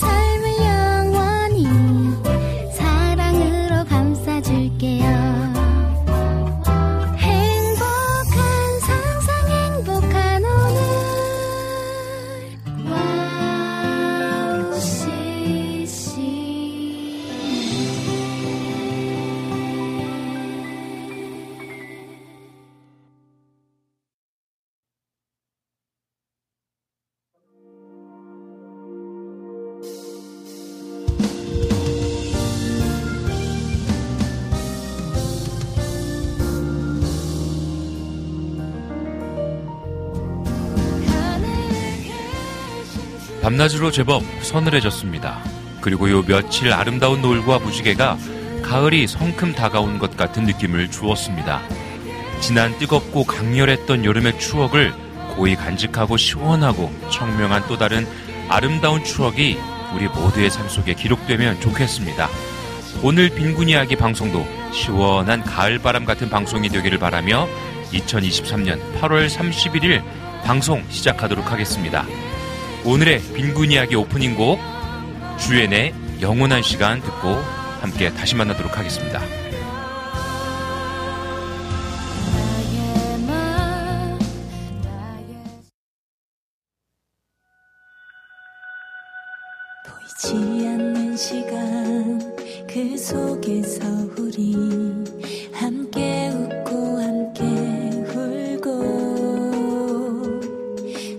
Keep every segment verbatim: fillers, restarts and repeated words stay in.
삶을 영원히 사랑으로 감싸줄게요 밤낮으로 제법 서늘해졌습니다. 그리고 요 며칠 아름다운 노을과 무지개가 가을이 성큼 다가온 것 같은 느낌을 주었습니다. 지난 뜨겁고 강렬했던 여름의 추억을 고이 간직하고 시원하고 청명한 또 다른 아름다운 추억이 우리 모두의 삶 속에 기록되면 좋겠습니다. 오늘 빈군이야기 방송도 시원한 가을바람 같은 방송이 되기를 바라며 이천이십삼년 팔월 삼십일일 방송 시작하도록 하겠습니다. 오늘의 빈군이야기 오프닝곡 주엔의 영원한 시간 듣고 함께 다시 만나도록 하겠습니다. 보이지 않는 시간 그 속에서 우리 함께 웃고 함께 울고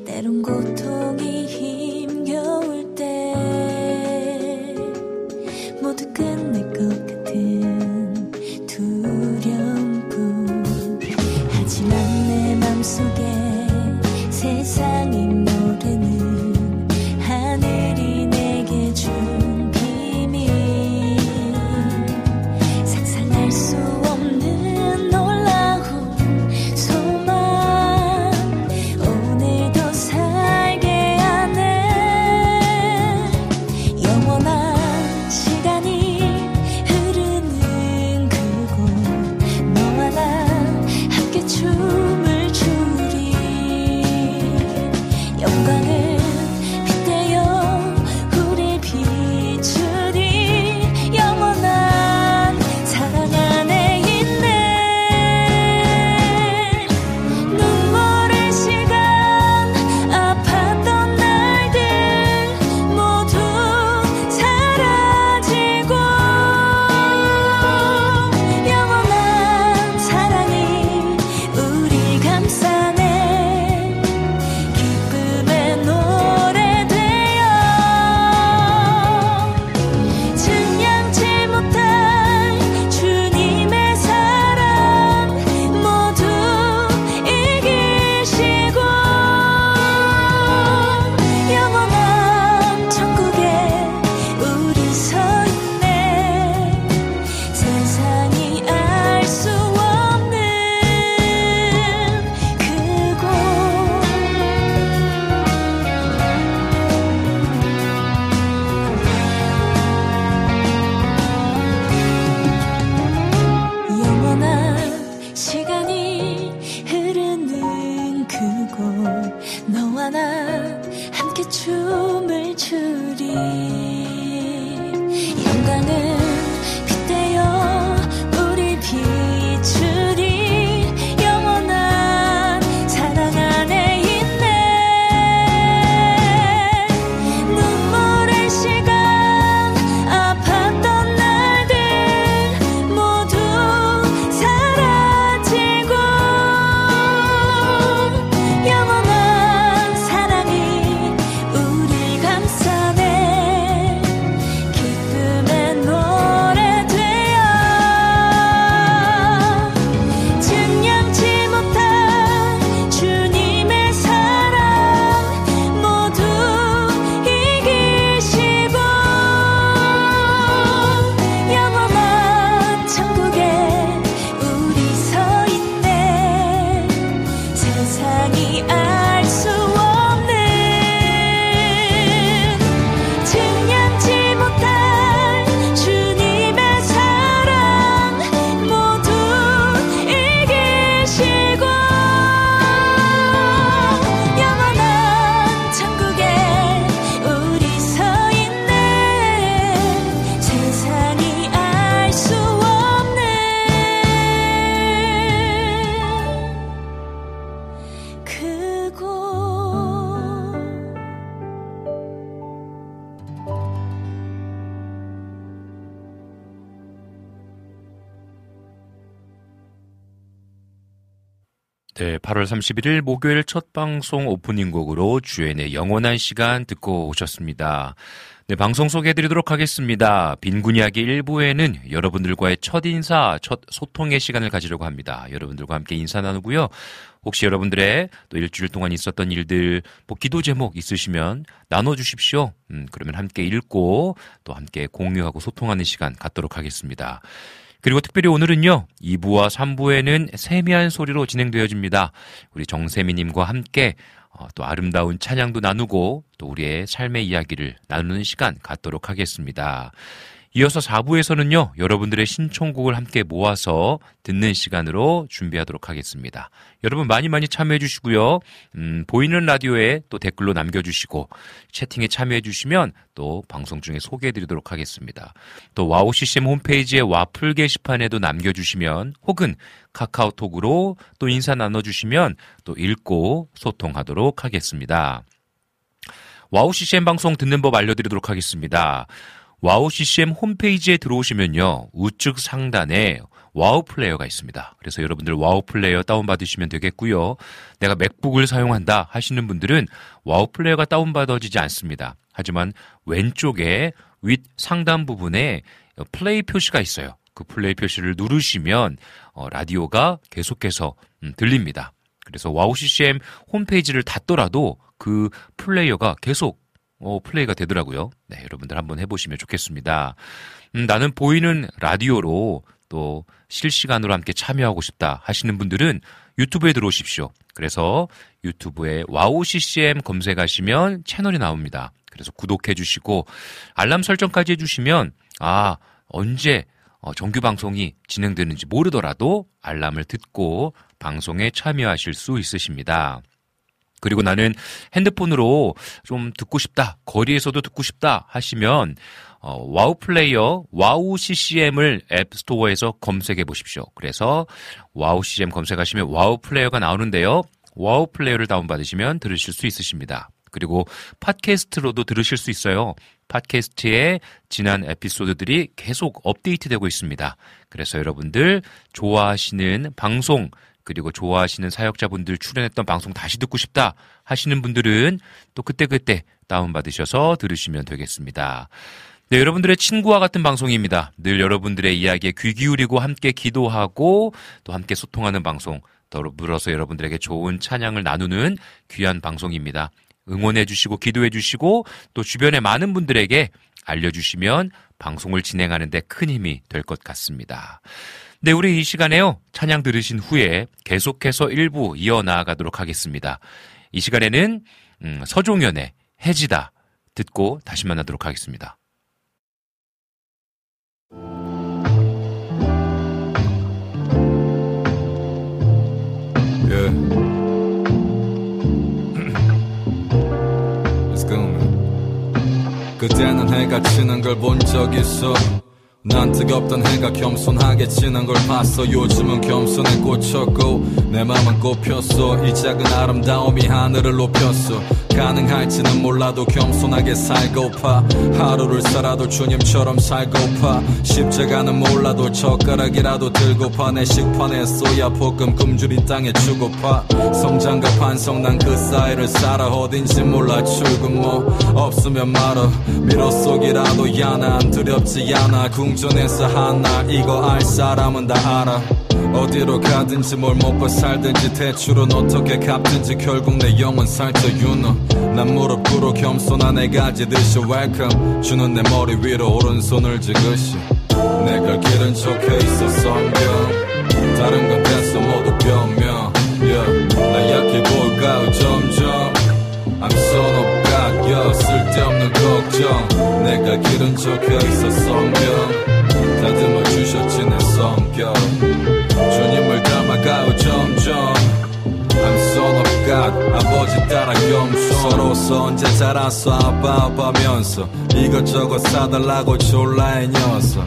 때론 고통이 춤을 추리 영광을 네, 팔월 삼십일일 목요일 첫 방송 오프닝 곡으로 주엔의 영원한 시간 듣고 오셨습니다. 네, 방송 소개해드리도록 하겠습니다. 빈군이야기 일 부에는 여러분들과의 첫 인사, 첫 소통의 시간을 가지려고 합니다. 여러분들과 함께 인사 나누고요. 혹시 여러분들의 또 일주일 동안 있었던 일들, 뭐 기도 제목 있으시면 나눠주십시오. 음, 그러면 함께 읽고 또 함께 공유하고 소통하는 시간 갖도록 하겠습니다. 그리고 특별히 오늘은요, 이 부와 삼 부에는 세미한 소리로 진행되어집니다. 우리 정세미님과 함께 또 아름다운 찬양도 나누고 또 우리의 삶의 이야기를 나누는 시간 갖도록 하겠습니다. 이어서 사 부에서는요, 여러분들의 신청곡을 함께 모아서 듣는 시간으로 준비하도록 하겠습니다. 여러분 많이 많이 참여해 주시고요. 음, 보이는 라디오에 또 댓글로 남겨주시고 채팅에 참여해 주시면 또 방송 중에 소개해 드리도록 하겠습니다. 또 와우씨씨엠 홈페이지의 와플 게시판에도 남겨주시면 혹은 카카오톡으로 또 인사 나눠주시면 또 읽고 소통하도록 하겠습니다. 와우씨씨엠 방송 듣는 법 알려드리도록 하겠습니다. 와우씨씨엠 홈페이지에 들어오시면요, 우측 상단에 와우 플레이어가 있습니다. 그래서 여러분들 와우 플레이어 다운받으시면 되겠고요. 내가 맥북을 사용한다 하시는 분들은 와우 플레이어가 다운받아지지 않습니다. 하지만 왼쪽에 윗 상단 부분에 플레이 표시가 있어요. 그 플레이 표시를 누르시면 라디오가 계속해서 들립니다. 그래서 와우씨씨엠 홈페이지를 닫더라도 그 플레이어가 계속 어, 플레이가 되더라고요. 네, 여러분들 한번 해보시면 좋겠습니다. 음, 나는 보이는 라디오로 또 실시간으로 함께 참여하고 싶다 하시는 분들은 유튜브에 들어오십시오. 그래서 유튜브에 와우씨씨엠 검색하시면 채널이 나옵니다. 그래서 구독해 주시고 알람 설정까지 해주시면 아, 언제 어, 정규 방송이 진행되는지 모르더라도 알람을 듣고 방송에 참여하실 수 있으십니다. 그리고 나는 핸드폰으로 좀 듣고 싶다, 거리에서도 듣고 싶다 하시면 어, 와우 플레이어, 와우 씨씨엠을 앱스토어에서 검색해 보십시오. 그래서 와우 씨씨엠 검색하시면 와우 플레이어가 나오는데요. 와우 플레이어를 다운받으시면 들으실 수 있으십니다. 그리고 팟캐스트로도 들으실 수 있어요. 팟캐스트에 지난 에피소드들이 계속 업데이트되고 있습니다. 그래서 여러분들 좋아하시는 방송, 그리고 좋아하시는 사역자분들 출연했던 방송 다시 듣고 싶다 하시는 분들은 또 그때그때 다운받으셔서 들으시면 되겠습니다. 네, 여러분들의 친구와 같은 방송입니다. 늘 여러분들의 이야기에 귀 기울이고 함께 기도하고 또 함께 소통하는 방송, 더불어서 여러분들에게 좋은 찬양을 나누는 귀한 방송입니다. 응원해 주시고 기도해 주시고 또 주변의 많은 분들에게 알려주시면 방송을 진행하는 데 큰 힘이 될 것 같습니다. 네, 우리 이 시간에요, 찬양 들으신 후에 계속해서 일부 이어나가도록 하겠습니다. 이 시간에는 음, 서종현의 해지다 듣고 다시 만나도록 하겠습니다. Yeah. Let's go, man. 그때는 해가 지는 걸 본 적 있어. 난 뜨겁던 해가 겸손하게 지는 걸 봤어. 요즘은 겸손에 꽂혔고 내 맘은 꼽혔어. 이 작은 아름다움이 하늘을 높였어. 가능할지는 몰라도 겸손하게 살고파. 하루를 살아도 주님처럼 살고파. 십자가는 몰라도 젓가락이라도 들고파. 내 식판에 쏘야 볶음 굶주린 땅에 주고파. 성장과 반성 난 그 사이를 살아. 어딘지 몰라 출근 뭐 없으면 말아. 미러 속이라도 야난 두렵지 않아. 궁전에서 하나 이거 알 사람은 다 알아. 어디로 가든지 뭘 먹고 살든지 대출은 어떻게 갚든지 결국 내 영혼 살쪄 you know. 난 무릎 꿇어 겸손한 애가 지듯이 welcome. 주는 내 머리 위로 오른손을 지그시. 내가 길은 척해 있었어 한명. 다른 건 됐어 모두 변명. yeah. 나 약해 볼까 점점 I'm so no back, yo. 쓸데없는 걱정. 내가 길은 척해 있었어 한명. 다듬어 주셨지 내 성격. 주님을 담아가오 점점 I'm son of God 아버지 따라 겸손. 서로서 언제 자랐어 아빠아빠면서 이것저것 사달라고 졸라 해녀서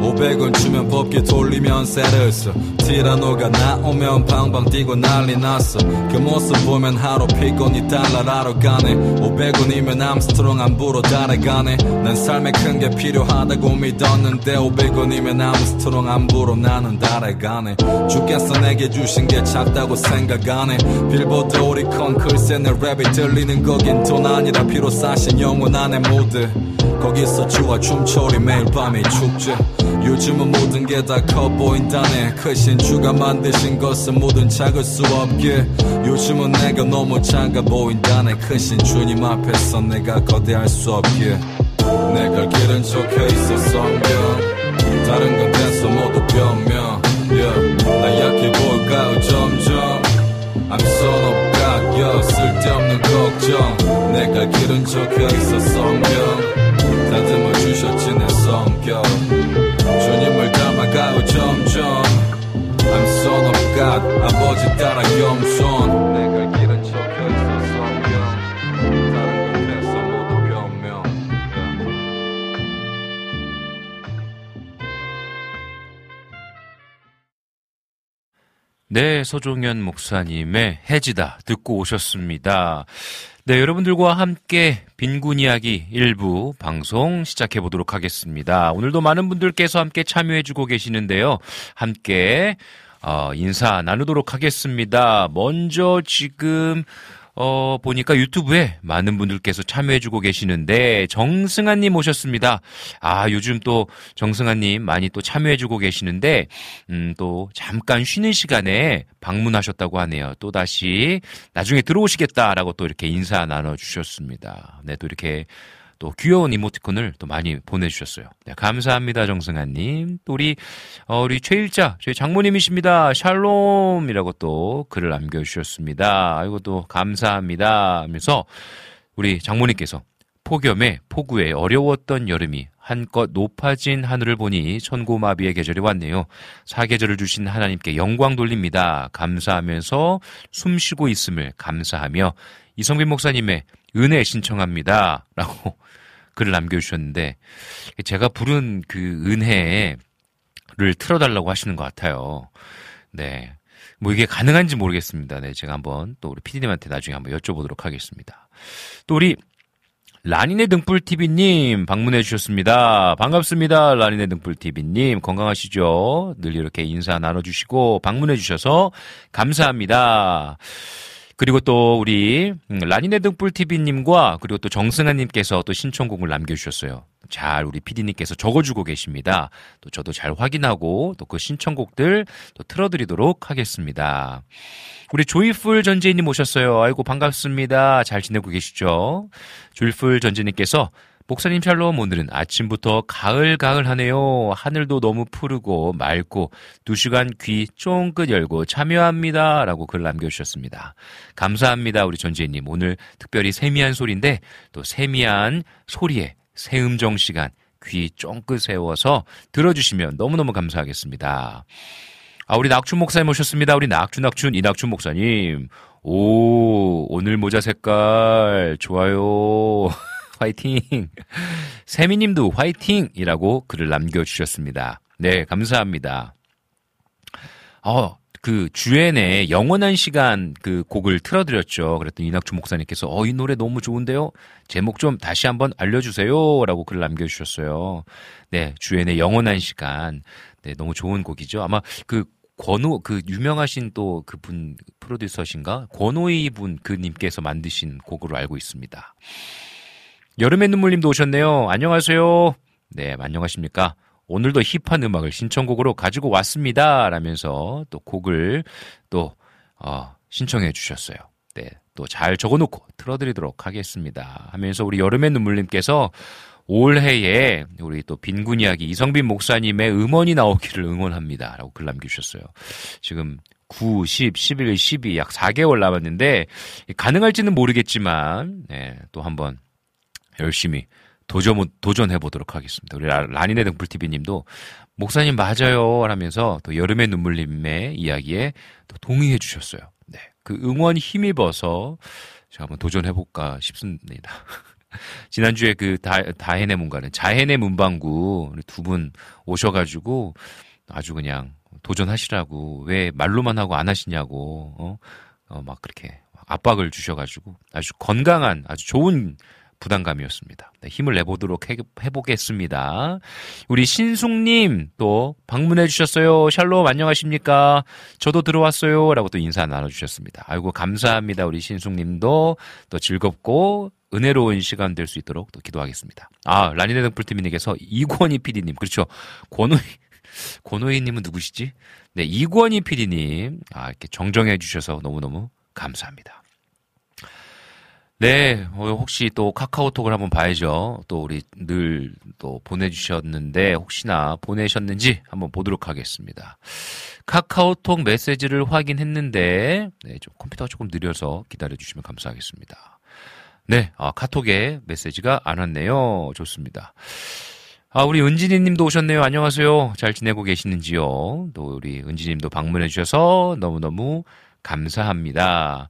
오백 원 주면 법규 돌리면 세를 써 티라노가 나오면 방방 뛰고 난리 났어 그 모습 보면 하루 피곤이 달러라로 가네 오백 원이면 암스트롱 안부로 달아가네 난 삶에 큰 게 필요하다고 믿었는데 오백 원이면 암스트롱 안부로 나는 달아가네 주께서 내게 주신 게 작다고 생각하네 빌보드 오리콘 글쎄 내 랩이 들리는 거긴 돈 아니라 피로 싸신 영혼 안의 모드 거기서 주와 춤추리 매일 밤이 축제 요즘은 모든 게 다 커 보인다네 크신 주가 만드신 것은 모든 작을 수 없게 요즘은 내가 너무 작아 보인다네 크신 주님 앞에서 내가 거대할 수 없게 내가 길은 적혀 있었어 다른 건 됐어 모두 변명 yeah. 나 약해 볼까요 점점 I'm son of God yeah. 쓸데없는 걱정 내가 길은 적혀 있었어 다듬어 주셨지 내 성격 주님을 담아가요 점점 I'm son of God 아버지 따라 겸손 내가 길은 적혀 있었어 다른 곳에서 모두 변명 네, 서종현 목사님의 해지다 듣고 오셨습니다. 네, 여러분들과 함께 빈군이야기 일 부 방송 시작해 보도록 하겠습니다. 오늘도 많은 분들께서 함께 참여해 주고 계시는데요. 함께 어, 인사 나누도록 하겠습니다. 먼저 지금 어, 보니까 유튜브에 많은 분들께서 참여해 주고 계시는데 정승아님 오셨습니다. 아, 요즘 또 정승아님 많이 또 참여해 주고 계시는데 음, 또 잠깐 쉬는 시간에 방문하셨다고 하네요. 또 다시 나중에 들어오시겠다라고 또 이렇게 인사 나눠주셨습니다. 네, 또 이렇게 또 귀여운 이모티콘을 또 많이 보내주셨어요. 네, 감사합니다, 정승아님. 또 우리 어, 우리 최일자 저희 장모님이십니다. 샬롬이라고 또 글을 남겨주셨습니다. 아이고 또 감사합니다. 하면서 우리 장모님께서 폭염에 폭우에 어려웠던 여름이 한껏 높아진 하늘을 보니 천고마비의 계절이 왔네요. 사계절을 주신 하나님께 영광 돌립니다. 감사하면서 숨쉬고 있음을 감사하며 이성빈 목사님의 은혜 신청합니다. 라고 글을 남겨주셨는데 제가 부른 그 은혜를 틀어달라고 하시는 것 같아요. 네, 뭐 이게 가능한지 모르겠습니다. 네, 제가 한번 또 우리 피디님한테 나중에 한번 여쭤보도록 하겠습니다. 또 우리 라니네 등불티비님 방문해 주셨습니다. 반갑습니다. 라니네 등불티비님 건강하시죠? 늘 이렇게 인사 나눠주시고 방문해 주셔서 감사합니다. 그리고 또 우리 라니네 등불티비님과 그리고 또 정승아님께서 또 신청곡을 남겨주셨어요. 잘 우리 피디님께서 적어주고 계십니다. 또 저도 잘 확인하고 또 그 신청곡들 또 틀어드리도록 하겠습니다. 우리 조이풀 전재희님 오셨어요. 아이고 반갑습니다. 잘 지내고 계시죠? 조이풀 전재희님께서 목사님 샬롬 오늘은 아침부터 가을가을 하네요. 하늘도 너무 푸르고 맑고 두 시간 귀 쫑긋 열고 참여합니다. 라고 글 남겨주셨습니다. 감사합니다. 우리 전재희님 오늘 특별히 세미한 소리인데 또 세미한 소리에 새음정 시간 귀 쫑긋 세워서 들어주시면 너무너무 감사하겠습니다. 아, 우리 낙춘 목사님 오셨습니다. 우리 낙춘 낙춘 이낙춘 목사님 오 오늘 모자 색깔 좋아요. 화이팅! 세미님도 화이팅! 이라고 글을 남겨주셨습니다. 네, 감사합니다. 어, 그 주엔의 영원한 시간 그 곡을 틀어드렸죠. 그랬더니 이낙준 목사님께서 어, 이 노래 너무 좋은데요? 제목 좀 다시 한번 알려주세요. 라고 글을 남겨주셨어요. 네, 주엔의 영원한 시간. 네, 너무 좋은 곡이죠. 아마 그 권호, 그 유명하신 또 그분 프로듀서신가? 권호이 분 그님께서 만드신 곡으로 알고 있습니다. 여름의 눈물님도 오셨네요. 안녕하세요. 네, 안녕하십니까. 오늘도 힙한 음악을 신청곡으로 가지고 왔습니다. 라면서 또 곡을 또 어, 신청해 주셨어요. 네, 또 잘 적어놓고 틀어드리도록 하겠습니다. 하면서 우리 여름의 눈물님께서 올해에 우리 또 빈군이야기 이성빈 목사님의 음원이 나오기를 응원합니다. 라고 글 남겨주셨어요. 지금 구, 십, 십일, 십이 약 사 개월 남았는데 가능할지는 모르겠지만 네, 또 한번 열심히 도전, 도전해보도록 하겠습니다. 우리 라니네 등불티비님도 목사님 맞아요 라면서 또 여름의 눈물님의 이야기에 또 동의해 주셨어요. 네, 그 응원 힘입어서 제가 한번 도전해볼까 싶습니다. 지난주에 그 다, 다해내 문과는 자해내 문방구 두 분 오셔가지고 아주 그냥 도전하시라고, 왜 말로만 하고 안 하시냐고, 어? 어, 막 그렇게 압박을 주셔가지고 아주 건강한, 아주 좋은 부담감이었습니다. 네, 힘을 내보도록 해, 해보겠습니다. 우리 신숙님 또 방문해 주셨어요. 샬롬 안녕하십니까? 저도 들어왔어요. 라고 또 인사 나눠주셨습니다. 아이고 감사합니다. 우리 신숙님도 또 즐겁고 은혜로운 시간 될 수 있도록 또 기도하겠습니다. 아, 라니네 등불티비님께서 이권희 피디님, 그렇죠. 권우희, 권우희님은 누구시지? 네, 이권희 피디님, 아, 이렇게 정정해 주셔서 너무너무 감사합니다. 네, 혹시 또 카카오톡을 한번 봐야죠. 또 우리 늘 또 보내주셨는데 혹시나 보내셨는지 한번 보도록 하겠습니다. 카카오톡 메시지를 확인했는데 네, 좀 컴퓨터가 조금 느려서 기다려주시면 감사하겠습니다. 네, 아, 카톡에 메시지가 안 왔네요. 좋습니다. 아, 우리 은진이님도 오셨네요. 안녕하세요. 잘 지내고 계시는지요? 또 우리 은진님도 방문해 주셔서 너무너무 감사합니다.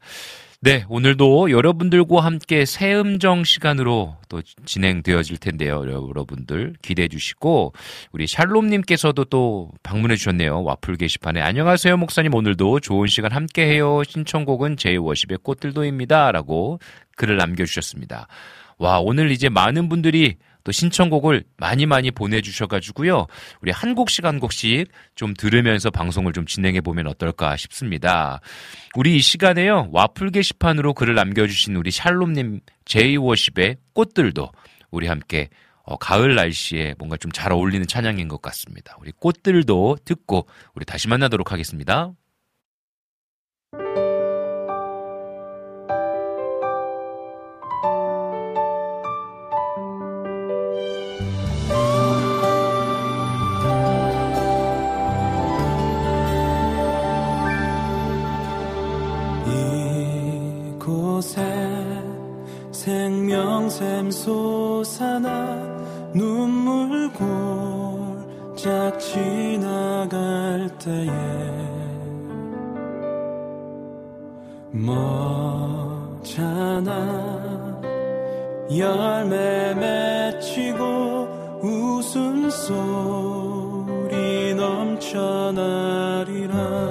네, 오늘도 여러분들과 함께 새음정 시간으로 또 진행되어질 텐데요. 여러분들 기대해 주시고, 우리 샬롬님께서도 또 방문해 주셨네요. 와플 게시판에 안녕하세요 목사님, 오늘도 좋은 시간 함께해요. 신청곡은 제이워십의 꽃들도입니다. 라고 글을 남겨주셨습니다. 와, 오늘 이제 많은 분들이 또 신청곡을 많이 많이 보내주셔가지고요. 우리 한 곡씩 한 곡씩 좀 들으면서 방송을 좀 진행해보면 어떨까 싶습니다. 우리 이 시간에요. 와플 게시판으로 글을 남겨주신 우리 샬롬님, 제이워십의 꽃들도 우리 함께 어, 가을 날씨에 뭔가 좀 잘 어울리는 찬양인 것 같습니다. 우리 꽃들도 듣고 우리 다시 만나도록 하겠습니다. 생명샘 솟아나 눈물 골짝 지나갈 때에 멋잖아 열매 맺히고 웃음소리 넘쳐나리라.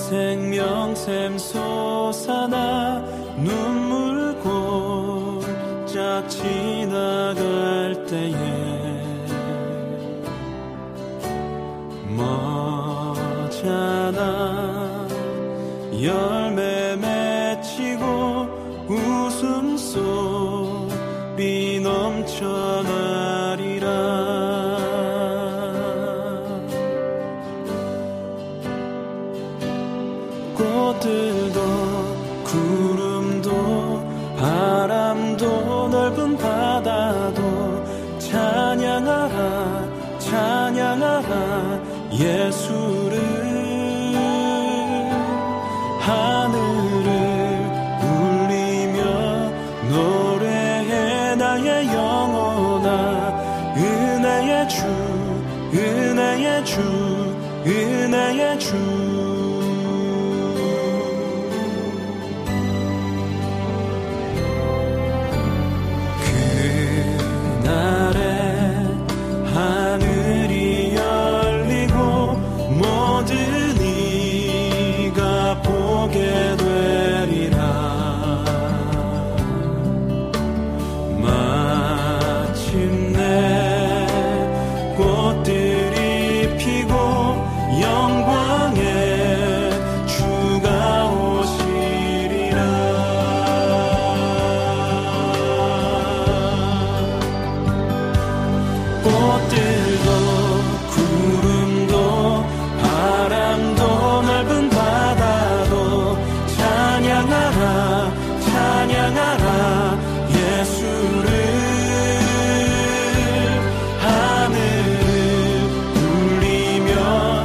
생명샘 솟아나 눈물 골짝 지나갈 때에 멋잖아 열매 맺히고 웃음소리 넘쳐나리라. 꽃들도 구름도 바람도 넓은 바다도 찬양하라 찬양하라 예수를. 하늘을 울리며 노래해 나의 영혼아 은혜의 주 은혜의 주 은혜의 주. 하늘을 울리며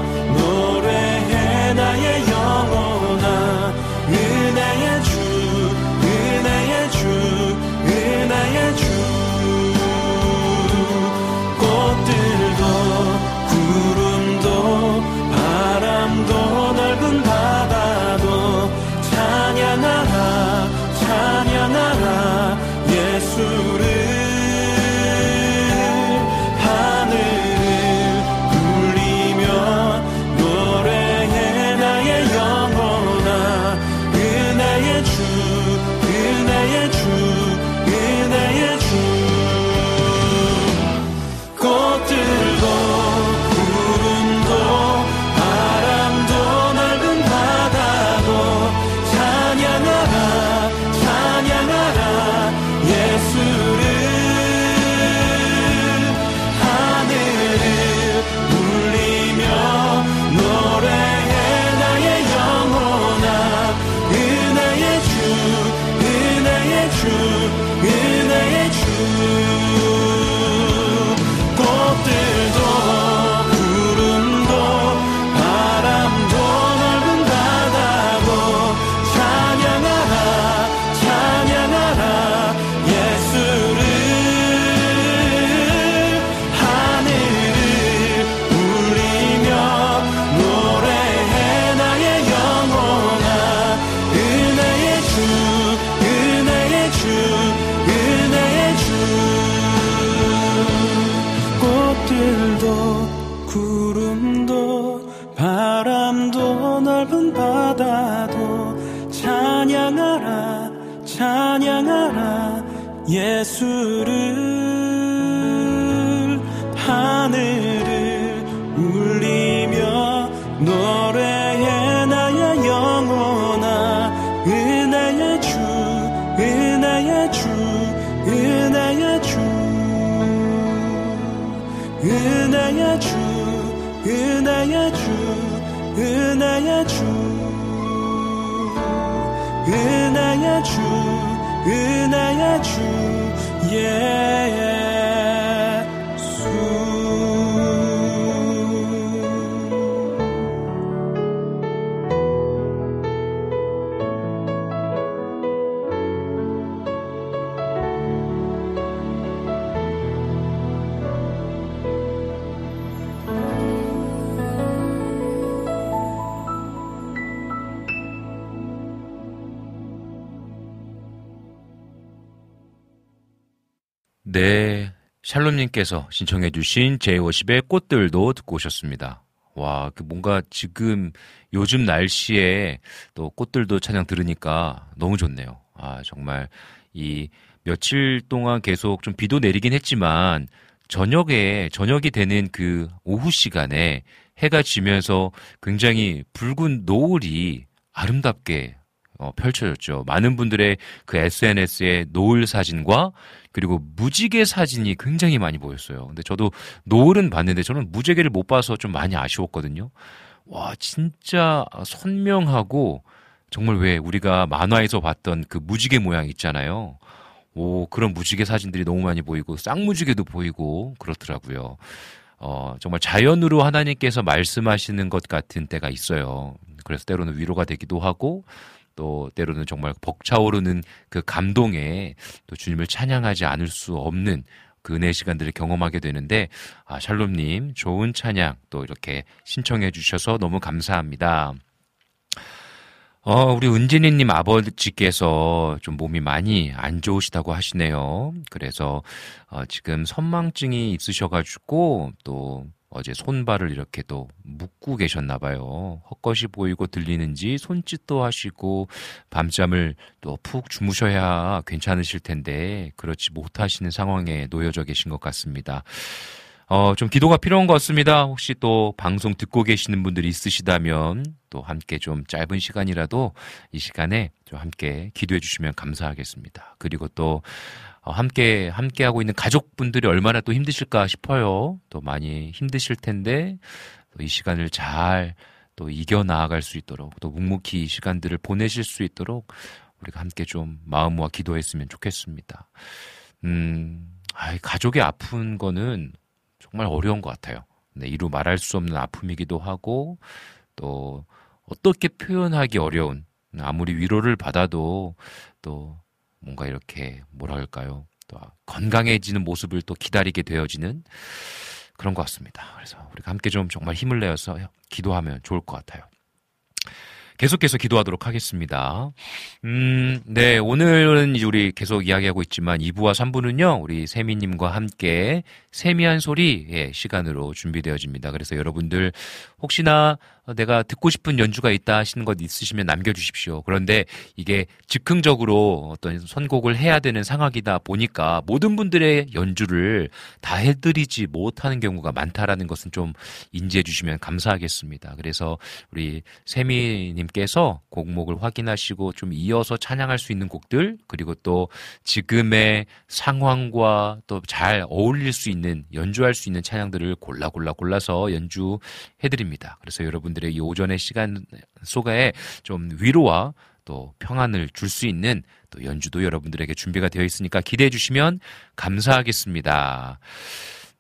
예수를 하늘을 울리며 노래해 나의 영혼아 은혜의 주 은혜의 주 은혜의 주 은혜의 주 은혜의 주 은혜의 주 은혜의 주 은혜의 주 예수 네, 샬롬님께서 신청해 주신 제이워십의 꽃들도 듣고 오셨습니다. 와, 뭔가 지금 요즘 날씨에 또 꽃들도 찬양 들으니까 너무 좋네요. 아, 정말 이 며칠 동안 계속 좀 비도 내리긴 했지만 저녁에, 저녁이 되는 그 오후 시간에 해가 지면서 굉장히 붉은 노을이 아름답게 펼쳐졌죠. 많은 분들의 그 에스엔에스에 노을 사진과 그리고 무지개 사진이 굉장히 많이 보였어요. 근데 저도 노을은 봤는데 저는 무지개를 못 봐서 좀 많이 아쉬웠거든요. 와, 진짜 선명하고 정말 왜 우리가 만화에서 봤던 그 무지개 모양 있잖아요. 오, 그런 무지개 사진들이 너무 많이 보이고 쌍무지개도 보이고 그렇더라고요. 어, 정말 자연으로 하나님께서 말씀하시는 것 같은 때가 있어요. 그래서 때로는 위로가 되기도 하고 또 때로는 정말 벅차오르는 그 감동에 또 주님을 찬양하지 않을 수 없는 그 은혜의 시간들을 경험하게 되는데, 아, 샬롬님 좋은 찬양 또 이렇게 신청해 주셔서 너무 감사합니다. 어, 우리 은진이님 아버지께서 좀 몸이 많이 안 좋으시다고 하시네요. 그래서 어, 지금 선망증이 있으셔가지고 또 어제 손발을 이렇게 또 묶고 계셨나 봐요. 헛것이 보이고 들리는지 손짓도 하시고 밤잠을 또 푹 주무셔야 괜찮으실 텐데 그렇지 못하시는 상황에 놓여져 계신 것 같습니다. 어, 좀 기도가 필요한 것 같습니다. 혹시 또 방송 듣고 계시는 분들이 있으시다면 또 함께 좀 짧은 시간이라도 이 시간에 좀 함께 기도해 주시면 감사하겠습니다. 그리고 또 함께 함께 하고 있는 가족분들이 얼마나 또 힘드실까 싶어요. 또 많이 힘드실 텐데 또 이 시간을 잘 또 이겨 나아갈 수 있도록 또 묵묵히 이 시간들을 보내실 수 있도록 우리가 함께 좀 마음 모아 기도했으면 좋겠습니다. 음, 아이, 가족이 아픈 거는 정말 어려운 것 같아요. 네, 이루 말할 수 없는 아픔이기도 하고 또 어떻게 표현하기 어려운, 아무리 위로를 받아도 또 뭔가 이렇게 뭐랄까요, 또 건강해지는 모습을 또 기다리게 되어지는 그런 것 같습니다. 그래서 우리가 함께 좀 정말 힘을 내어서 기도하면 좋을 것 같아요. 계속해서 기도하도록 하겠습니다. 음, 네, 오늘은 우리 계속 이야기하고 있지만 이 부와 삼 부는요, 우리 세미님과 함께 세미한 소리의 시간으로 준비되어집니다. 그래서 여러분들 혹시나 내가 듣고 싶은 연주가 있다 하시는 것 있으시면 남겨주십시오. 그런데 이게 즉흥적으로 어떤 선곡을 해야 되는 상황이다 보니까 모든 분들의 연주를 다 해드리지 못하는 경우가 많다라는 것은 좀 인지해 주시면 감사하겠습니다. 그래서 우리 세미님께서 곡목을 확인하시고 좀 이어서 찬양할 수 있는 곡들, 그리고 또 지금의 상황과 또 잘 어울릴 수 있는, 연주할 수 있는 찬양들을 골라 골라 골라서 연주해드립니다. 그래서 여러분 들의 이 오전의 시간 속에 좀 위로와 또 평안을 줄 수 있는 또 연주도 여러분들에게 준비가 되어 있으니까 기대해 주시면 감사하겠습니다.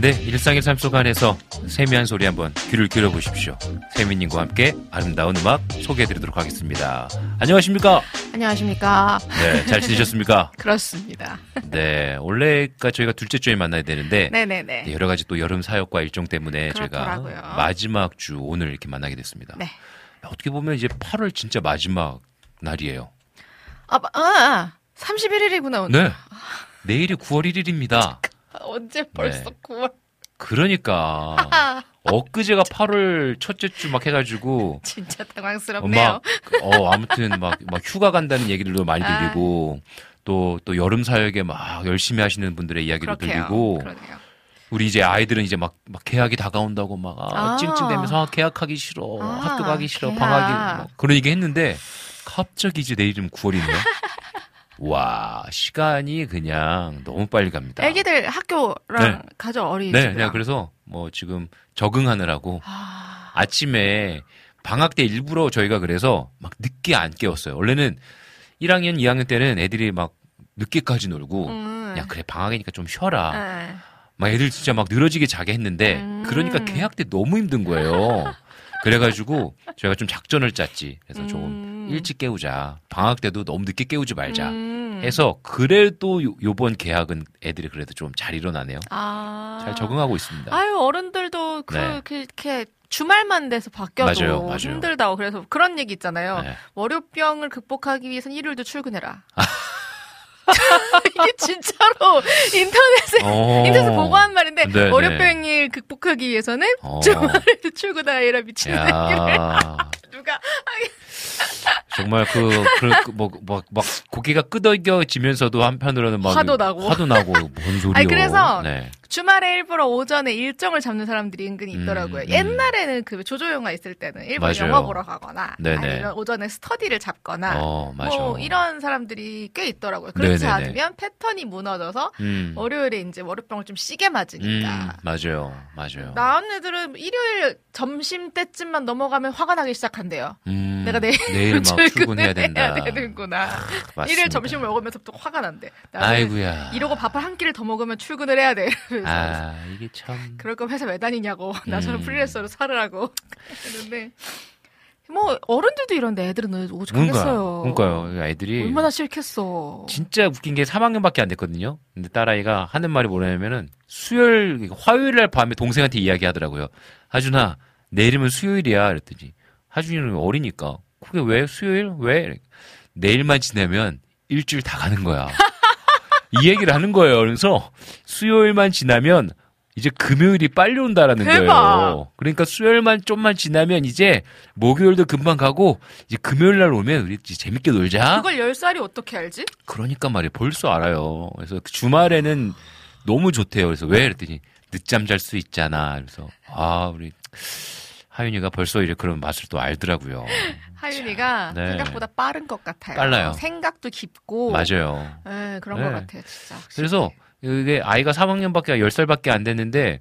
네, 일상의 삶 속 안에서 세미한 소리 한번 귀를 기울여보십시오. 세미님과 함께 아름다운 음악 소개해드리도록 하겠습니다. 안녕하십니까? 안녕하십니까? 네, 잘 지내셨습니까? 그렇습니다. 네, 원래가 저희가 둘째 주에 만나야 되는데 네네네. 여러 가지 또 여름 사역과 일정 때문에 그렇더라고요. 저희가 마지막 주 오늘 이렇게 만나게 됐습니다. 네. 어떻게 보면 이제 팔월 진짜 마지막 날이에요. 아, 아 삼십일 일이구나 오늘. 네, 내일이 구월 일일입니다. 언제 벌써 네. 구월. 그러니까 엊그제가 팔월 첫째 주 막 해가지고 진짜 당황스럽네요. 막, 어 아무튼 막, 막 휴가 간다는 얘기들도 많이 들리고 또, 또 여름 사역에 막 열심히 하시는 분들의 이야기도 그렇게요. 들리고 그러네요. 우리 이제 아이들은 이제 막, 막 계약이 다가온다고 막 아, 아. 찡찡대면서 아, 계약하기 싫어 아, 학교 가기 싫어 계약. 방학이 막 그런 얘기 했는데 갑자기 이제 내일이면 구월이네요. 와, 시간이 그냥 너무 빨리 갑니다. 애기들 학교랑 네. 가죠, 어린이집이랑. 네, 그냥 그래서 뭐 지금 적응하느라고 아... 아침에 방학 때 일부러 저희가 그래서 막 늦게 안 깨웠어요. 원래는 일 학년, 이 학년 때는 애들이 막 늦게까지 놀고 음... 야, 그래, 방학이니까 좀 쉬어라. 네. 막 애들 진짜 막 늘어지게 자게 했는데 음... 그러니까 계약 때 너무 힘든 거예요. 그래가지고 저희가 좀 작전을 짰지. 그래서 음... 조금 일찍 깨우자. 방학 때도 너무 늦게 깨우지 말자. 음. 해서 그래도 요, 요번 개학은 애들이 그래도 좀 잘 일어나네요. 아. 잘 적응하고 있습니다. 아유, 어른들도 그, 네. 그렇게 주말만 돼서 바뀌어도 맞아요, 맞아요. 힘들다고. 그래서 그런 얘기 있잖아요. 네. 월요병을 극복하기 위해서는 일요일도 출근해라. 이게 진짜로 인터넷에, 인터넷에 보고한 말인데, 네네. 월요병을 극복하기 위해서는 어. 주말에도 출근하라 미친 얘기를. 누가. 정말 그, 그, 뭐, 막, 막, 고개가 끄덕여지면서도 한편으로는 막. 화도 나고. 화도 나고, 뭔 소리야. 아니, 그래서 네. 주말에 일부러 오전에 일정을 잡는 사람들이 은근히 있더라고요. 음, 음. 옛날에는 그 조조영화 있을 때는 일부러 맞아요. 영화 보러 가거나. 네네. 아니면 오전에 스터디를 잡거나. 어, 뭐, 이런 사람들이 꽤 있더라고요. 그렇지 네네네. 않으면 패턴이 무너져서 음. 월요일에 이제 월요병을 좀 시게 맞으니까. 음, 맞아요. 맞아요. 나은 애들은 일요일 점심 때쯤만 넘어가면 화가 나기 시작한대요. 음, 내가 내일. 내일 막 출근해야 된다. 되는구나. 아, 일요일 점심을 먹으면서 또 화가 난대. 아이고야. 이러고 밥을 한 끼를 더 먹으면 출근을 해야 돼. 아, 이게 참. 그럴 거면 회사 왜 다니냐고. 음. 나처럼 프리랜서로 살으라고. 그런데 뭐 어른들도 이런데 애들은 오죽하겠어요. 그러니까요. 애들이 얼마나 싫겠어. 진짜 웃긴 게 삼 학년밖에 안 됐거든요. 근데 딸아이가 하는 말이 뭐냐면은 수요일, 화요일 날 밤에 동생한테 이야기하더라고요. 하준아, 내일이면 수요일이야. 이랬더니 하준이는 어리니까. 그게 왜 수요일? 왜? 내일만 지내면 일주일 다 가는 거야. 이 얘기를 하는 거예요. 그래서 수요일만 지나면 이제 금요일이 빨리 온다라는 대박. 거예요. 그러니까 수요일만 좀만 지나면 이제 목요일도 금방 가고 이제 금요일 날 오면 우리 재밌게 놀자. 그걸 열 살이 어떻게 알지? 그러니까 말이에요. 벌써 알아요. 그래서 주말에는 너무 좋대요. 그래서 왜? 그랬더니 늦잠 잘 수 있잖아. 그래서 아, 우리... 하윤이가 벌써 이제 그런 맛을 또 알더라고요. 하윤이가 네. 생각보다 빠른 것 같아요. 빨라요. 생각도 깊고. 맞아요. 네, 그런 네. 것 같아요, 진짜. 확실히. 그래서 이게 아이가 삼 학년밖에 열 살밖에 안 됐는데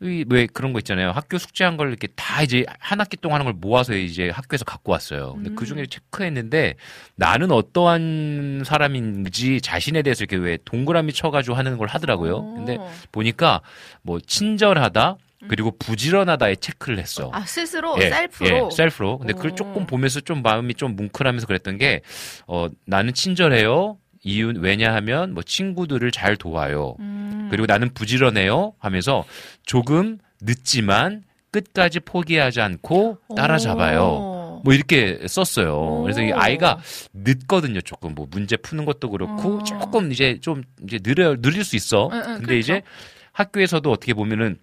왜 그런 거 있잖아요. 학교 숙제한 걸 이렇게 다 이제 한 학기 동안 하는 걸 모아서 이제 학교에서 갖고 왔어요. 근데 음. 그 중에 체크했는데 나는 어떠한 사람인지 자신에 대해서 이렇게 왜 동그라미 쳐가지고 하는 걸 하더라고요. 오. 근데 보니까 뭐 친절하다. 그리고 부지런하다에 체크를 했어. 아, 스스로? 예, 셀프로? 예, 셀프로. 근데 오. 그걸 조금 보면서 좀 마음이 좀 뭉클하면서 그랬던 게, 어, 나는 친절해요. 이유, 왜냐하면 뭐 친구들을 잘 도와요. 음. 그리고 나는 부지런해요. 하면서 조금 늦지만 끝까지 포기하지 않고 따라잡아요. 오. 뭐 이렇게 썼어요. 그래서 이 아이가 늦거든요. 조금 뭐 문제 푸는 것도 그렇고 오. 조금 이제 좀 이제 느려, 느릴 수 있어. 에, 에, 근데 그렇죠. 이제 학교에서도 어떻게 보면은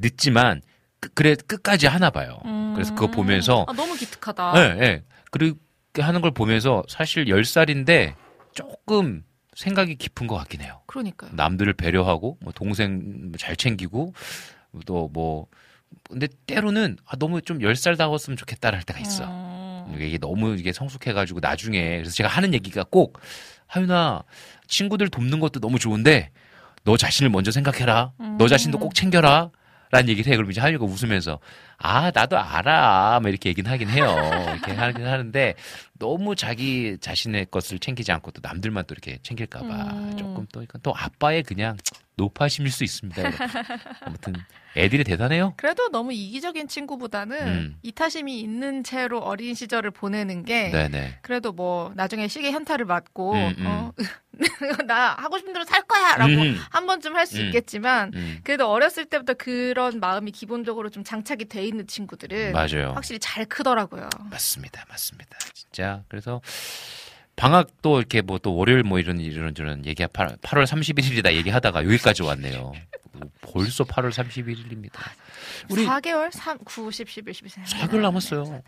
늦지만 그, 그래 끝까지 하나 봐요. 음. 그래서 그거 보면서 아, 너무 기특하다. 네, 네. 그리고 하는 걸 보면서 사실 열 살인데 조금 생각이 깊은 것 같긴 해요. 그러니까요. 남들을 배려하고 뭐 동생 잘 챙기고 또 뭐 근데 때로는 아 너무 좀 열 살 다웠으면 좋겠다랄 때가 있어. 어... 이게 너무 이게 성숙해가지고 나중에 그래서 제가 하는 얘기가 꼭 하윤아 친구들 돕는 것도 너무 좋은데 너 자신을 먼저 생각해라. 음... 너 자신도 꼭 챙겨라. 라는 얘기를 해. 그럼 이제 하윤이가 웃으면서 아 나도 알아. 막 이렇게 얘기는 하긴 해요. 이렇게 하긴 하는데 너무 자기 자신의 것을 챙기지 않고 또 남들만 또 이렇게 챙길까봐 음... 조금 또, 또 아빠의 그냥 노파심일 수 있습니다. 아무튼 애들이 대단해요. 그래도 너무 이기적인 친구보다는 음. 이타심이 있는 채로 어린 시절을 보내는 게 네네. 그래도 뭐 나중에 시계 현타를 맞고 음, 음. 어, 나 하고 싶은 대로 살 거야 라고 음. 한 번쯤 할 수 음. 있겠지만 음. 그래도 어렸을 때부터 그런 마음이 기본적으로 좀 장착이 돼 있는 친구들은 맞아요. 확실히 잘 크더라고요. 맞습니다. 맞습니다. 진짜 그래서 방학 또 이렇게 뭐 또 월요일 뭐 이런 이런 저런 얘기 팔월 삼십일일이다 얘기하다가 여기까지 왔네요. 벌써 팔월 삼십일일입니다. 우리 사 개월 삼, 구, 십, 십일, 십이, 십삼. 사 개월 남았어요.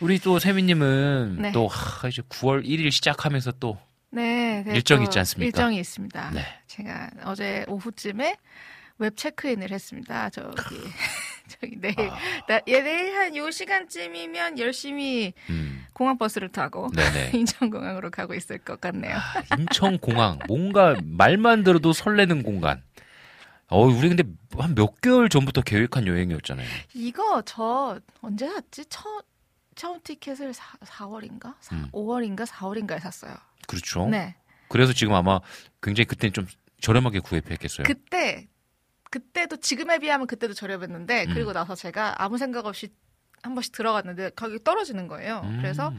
우리 또 세미님은 네. 또 하, 이제 구월 일일 시작하면서 또 네, 일정이 있지 않습니까? 일정이 있습니다. 네. 제가 어제 오후쯤에 웹 체크인을 했습니다. 저기 저기 내일 아... 나, 예, 내일 한 요 시간쯤이면 열심히 음. 공항버스를 타고 인천공항으로 가고 있을 것 같네요. 아, 인천공항 뭔가 말만 들어도 설레는 공간. 어, 우리 근데 한 몇 개월 전부터 계획한 여행이었잖아요. 이거 저 언제 샀지? 처, 처음 티켓을 사, 사월인가? 사, 음. 오월인가? 사월인가에 샀어요. 그렇죠. 네. 그래서 지금 아마 굉장히 그때는 좀 저렴하게 구입했겠어요. 그때 그때도 지금에 비하면 그때도 저렴했는데 음. 그리고 나서 제가 아무 생각 없이 한 번씩 들어갔는데 가격이 떨어지는 거예요. 음. 그래서